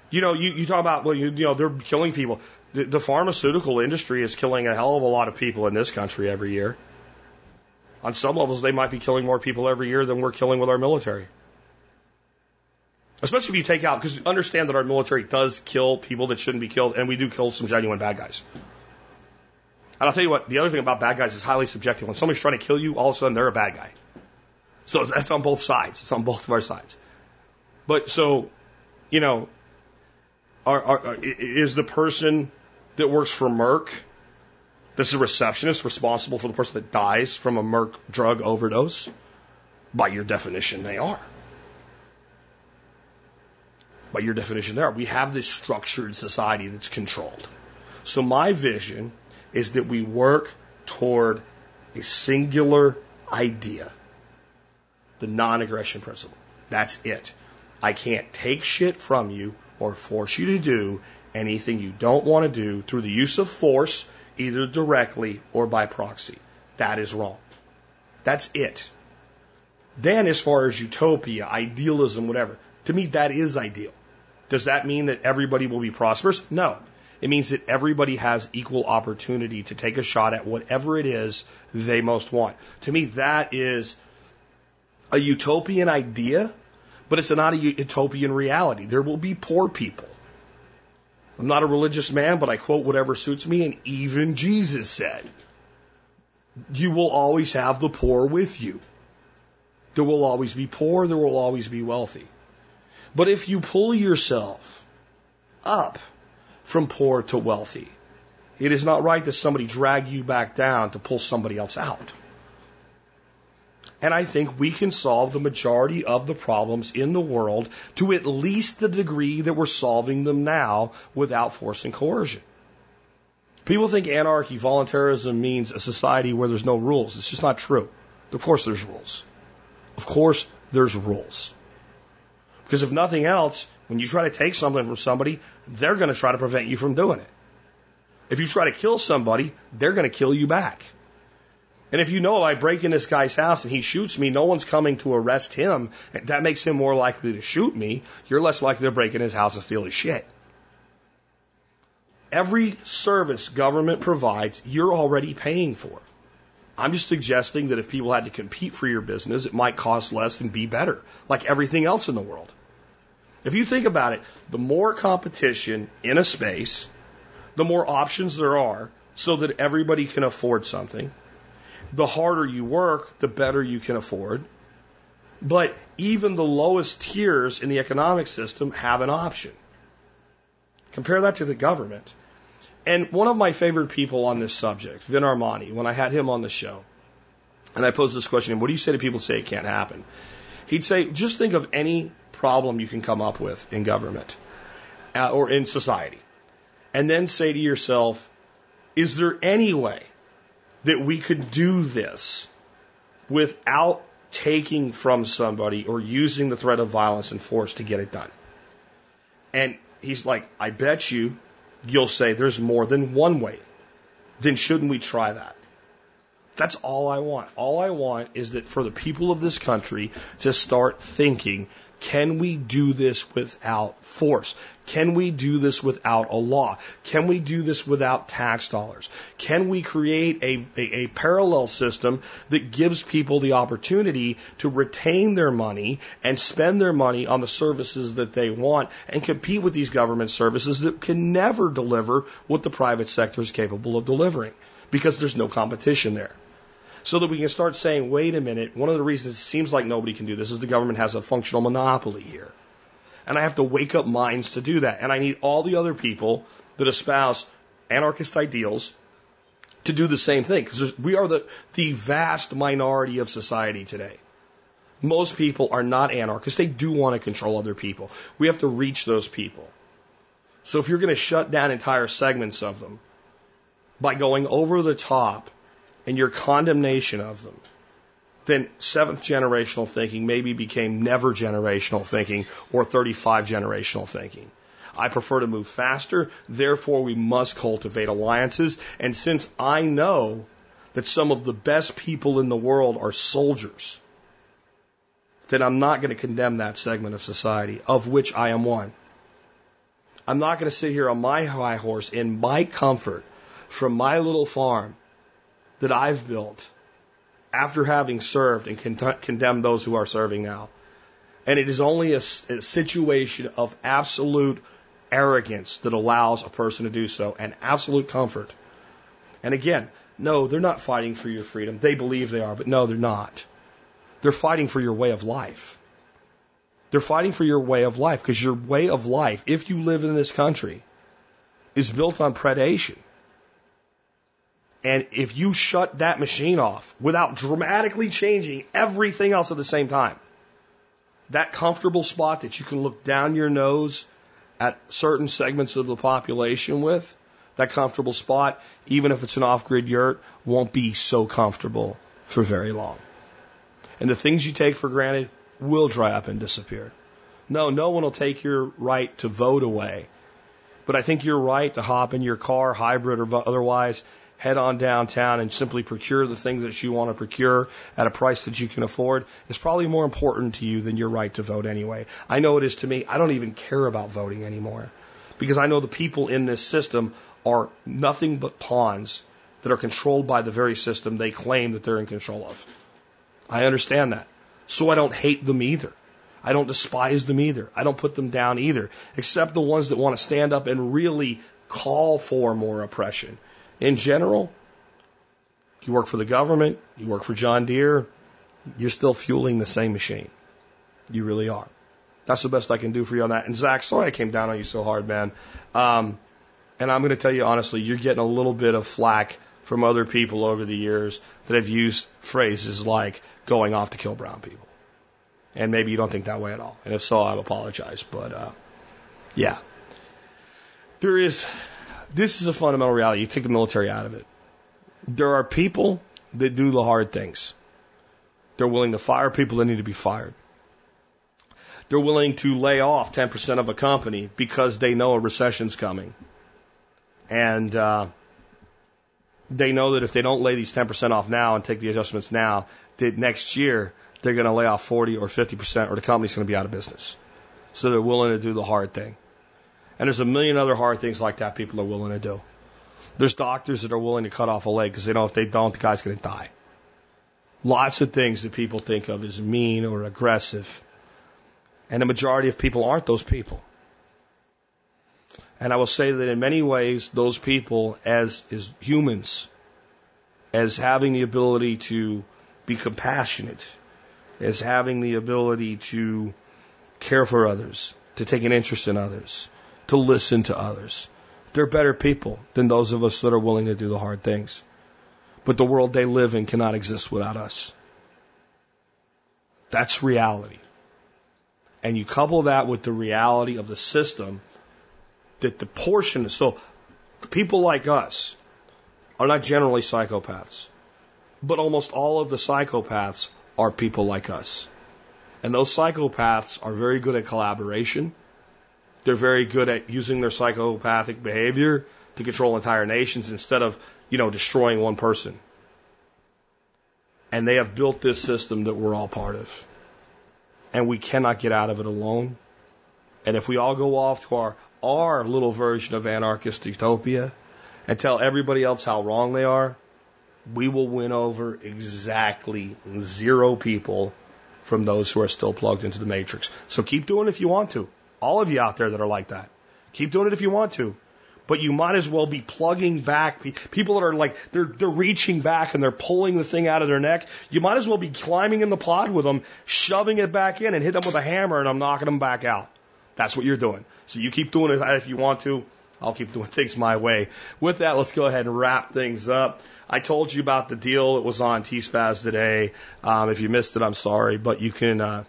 You know, you talk about, well, you know, they're killing people. The pharmaceutical industry is killing a hell of a lot of people in this country every year. On some levels, they might be killing more people every year than we're killing with our military. Especially if you take out, because understand that our military does kill people that shouldn't be killed, and we do kill some genuine bad guys. And I'll tell you what, the other thing about bad guys is highly subjective. When somebody's trying to kill you, all of a sudden they're a bad guy. So that's on both sides. It's on both of our sides. But so, you know, is the person that works for Merck, this is a receptionist responsible for the person that dies from a Merck drug overdose? By your definition, they are. By your definition, they are. We have this structured society that's controlled. So my vision is that we work toward a singular idea, the non-aggression principle. That's it. I can't take shit from you or force you to do anything you don't want to do through the use of force, either directly or by proxy. That is wrong. That's it. Then as far as utopia, idealism, whatever, to me that is ideal. Does that mean that everybody will be prosperous? No. It means that everybody has equal opportunity to take a shot at whatever it is they most want. To me, that is a utopian idea, but it's not a utopian reality. There will be poor people. I'm not a religious man, but I quote whatever suits me, and even Jesus said, you will always have the poor with you. There will always be poor, there will always be wealthy. But if you pull yourself up from poor to wealthy, it is not right that somebody drag you back down to pull somebody else out. And I think we can solve the majority of the problems in the world to at least the degree that we're solving them now without force and coercion. People think anarchy, voluntarism means a society where there's no rules. It's just not true. Of course there's rules. Of course there's rules. Because if nothing else, when you try to take something from somebody, they're going to try to prevent you from doing it. If you try to kill somebody, they're going to kill you back. And if you know I break in this guy's house and he shoots me, no one's coming to arrest him. That makes him more likely to shoot me. You're less likely to break in his house and steal his shit. Every service government provides, you're already paying for. I'm just suggesting that if people had to compete for your business, it might cost less and be better, like everything else in the world. If you think about it, the more competition in a space, the more options there are so that everybody can afford something. The harder you work, the better you can afford. But even the lowest tiers in the economic system have an option. Compare that to the government. And one of my favorite people on this subject, Vin Armani, when I had him on the show, and I posed this question, what do you say to people who say it can't happen? He'd say, just think of any problem you can come up with in government or in society. And then say to yourself, is there any way that we could do this without taking from somebody or using the threat of violence and force to get it done? And he's like, I bet you'll say there's more than one way. Then shouldn't we try that? That's all I want. All I want is that for the people of this country to start thinking, can we do this without force? Can we do this without a law? Can we do this without tax dollars? Can we create a parallel system that gives people the opportunity to retain their money and spend their money on the services that they want and compete with these government services that can never deliver what the private sector is capable of delivering because there's no competition there? So that we can start saying, wait a minute, one of the reasons it seems like nobody can do this is the government has a functional monopoly here. And I have to wake up minds to do that. And I need all the other people that espouse anarchist ideals to do the same thing. Because we are the vast minority of society today. Most people are not anarchists. They do want to control other people. We have to reach those people. So if you're going to shut down entire segments of them by going over the top in your condemnation of them, then seventh generational thinking maybe became never generational thinking or 35 generational thinking. I prefer to move faster, therefore we must cultivate alliances. And since I know that some of the best people in the world are soldiers, then I'm not going to condemn that segment of society, of which I am one. I'm not going to sit here on my high horse in my comfort from my little farm that I've built after having served and condemned those who are serving now. And it is only a situation of absolute arrogance that allows a person to do so, and absolute comfort. And again, no, they're not fighting for your freedom. They believe they are, but no, they're not. They're fighting for your way of life. They're fighting for your way of life because your way of life, if you live in this country, is built on predation. And if you shut that machine off without dramatically changing everything else at the same time, that comfortable spot that you can look down your nose at certain segments of the population with, that comfortable spot, even if it's an off-grid yurt, won't be so comfortable for very long. And the things you take for granted will dry up and disappear. No, no one will take your right to vote away. But I think your right to hop in your car, hybrid or otherwise, head on downtown and simply procure the things that you want to procure at a price that you can afford is probably more important to you than your right to vote anyway. I know it is to me. I don't even care about voting anymore because I know the people in this system are nothing but pawns that are controlled by the very system they claim that they're in control of. I understand that. So I don't hate them either. I don't despise them either. I don't put them down either, except the ones that want to stand up and really call for more oppression. In general, you work for the government, you work for John Deere, you're still fueling the same machine. You really are. That's the best I can do for you on that. And Zach, sorry I came down on you so hard, man. And I'm going to tell you honestly, you're getting a little bit of flack from other people over the years that have used phrases like going off to kill brown people. And maybe you don't think that way at all. And if so, I apologize. But, yeah. This is a fundamental reality. You take the military out of it. There are people that do the hard things. They're willing to fire people that need to be fired. They're willing to lay off 10% of a company because they know a recession's coming. And they know that if they don't lay these 10% off now and take the adjustments now, that next year they're going to lay off 40 or 50% or the company's going to be out of business. So they're willing to do the hard thing. And there's a million other hard things like that people are willing to do. There's doctors that are willing to cut off a leg because they know if they don't, the guy's going to die. Lots of things that people think of as mean or aggressive. And the majority of people aren't those people. And I will say that in many ways, those people, as humans, as having the ability to be compassionate, as having the ability to care for others, to take an interest in others, to listen to others. They're better people than those of us that are willing to do the hard things. But the world they live in cannot exist without us. That's reality. And you couple that with the reality of the system that the portion... So people like us are not generally psychopaths. But almost all of the psychopaths are people like us. And those psychopaths are very good at collaboration. They're very good at using their psychopathic behavior to control entire nations instead of, destroying one person. And they have built this system that we're all part of. And we cannot get out of it alone. And if we all go off to our little version of anarchist utopia and tell everybody else how wrong they are, we will win over exactly zero people from those who are still plugged into the matrix. So keep doing it if you want to. All of you out there that are like that. Keep doing it if you want to. But you might as well be plugging back. People that are like, they're reaching back and they're pulling the thing out of their neck. You might as well be climbing in the pod with them, shoving it back in and hit them with a hammer and I'm knocking them back out. That's what you're doing. So you keep doing it if you want to. I'll keep doing things my way. With that, let's go ahead and wrap things up. I told you about the deal. It was on T-Spaz today. If you missed it, I'm sorry, but you can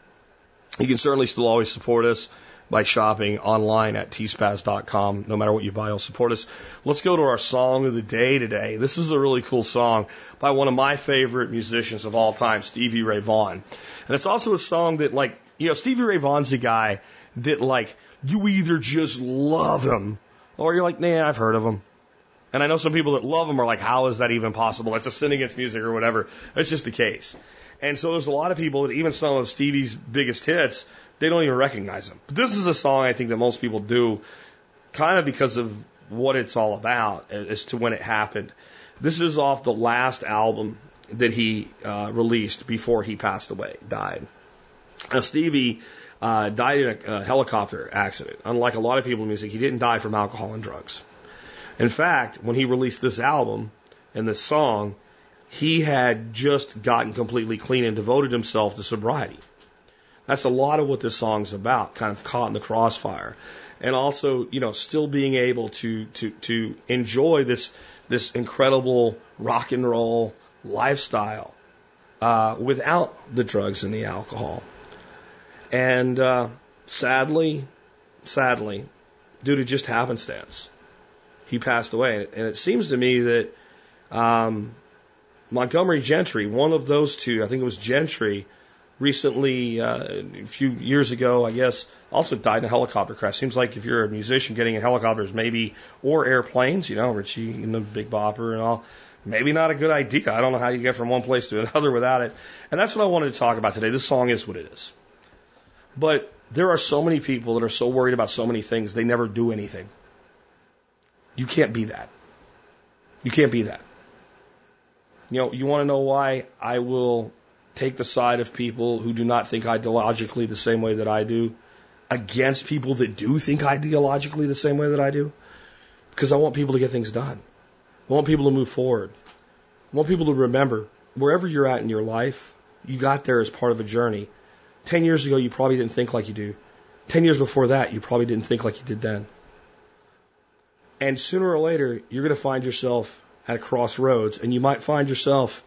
certainly still always support us by shopping online at tspaz.com. No matter what you buy, you'll support us. Let's go to our song of the day today. This is a really cool song by one of my favorite musicians of all time, Stevie Ray Vaughan. And it's also a song that, like, you know, Stevie Ray Vaughan's a guy that, like, you either just love him or you're like, nah, I've heard of him. And I know some people that love him are like, how is that even possible? That's a sin against music or whatever. That's just the case. And so there's a lot of people that even some of Stevie's biggest hits, they don't even recognize him. But this is a song I think that most people do kind of because of what it's all about as to when it happened. This is off the last album that he released before he passed away, died. Now, Stevie died in a helicopter accident. Unlike a lot of people in music, he didn't die from alcohol and drugs. In fact, when he released this album and this song, he had just gotten completely clean and devoted himself to sobriety. That's a lot of what this song's about, kind of caught in the crossfire. And also, you know, still being able to enjoy this incredible rock and roll lifestyle without the drugs and the alcohol. And sadly, due to just happenstance, he passed away. And it seems to me that Montgomery Gentry, one of those two, I think it was Gentry, recently, a few years ago, I guess, also died in a helicopter crash. Seems like if you're a musician getting in helicopters, maybe, or airplanes, you know, Richie and the Big Bopper and all, maybe not a good idea. I don't know how you get from one place to another without it. And that's what I wanted to talk about today. This song is what it is. But there are so many people that are so worried about so many things, they never do anything. You can't be that. You can't be that. You know, you want to know why I will take the side of people who do not think ideologically the same way that I do against people that do think ideologically the same way that I do? Because I want people to get things done. I want people to move forward. I want people to remember, wherever you're at in your life, you got there as part of a journey. 10 years ago, you probably didn't think like you do. 10 years before that, you probably didn't think like you did then. And sooner or later, you're going to find yourself at a crossroads, and you might find yourself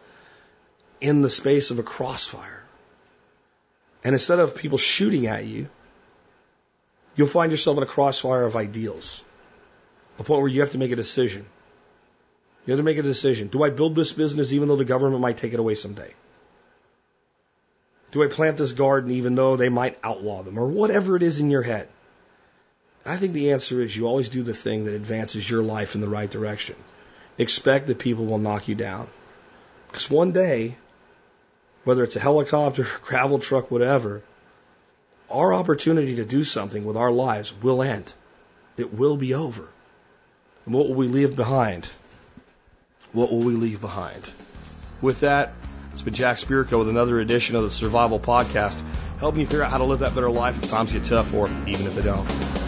in the space of a crossfire. And instead of people shooting at you, you'll find yourself in a crossfire of ideals, a point where you have to make a decision. You have to make a decision. Do I build this business even though the government might take it away someday? Do I plant this garden even though they might outlaw them? Or whatever it is in your head. I think the answer is you always do the thing that advances your life in the right direction. Expect that people will knock you down. Because one day, whether it's a helicopter, gravel truck, whatever, our opportunity to do something with our lives will end. It will be over. And what will we leave behind? What will we leave behind? With that, it's been Jack Spierko with another edition of the Survival Podcast, helping you figure out how to live that better life if times get tough or even if they don't.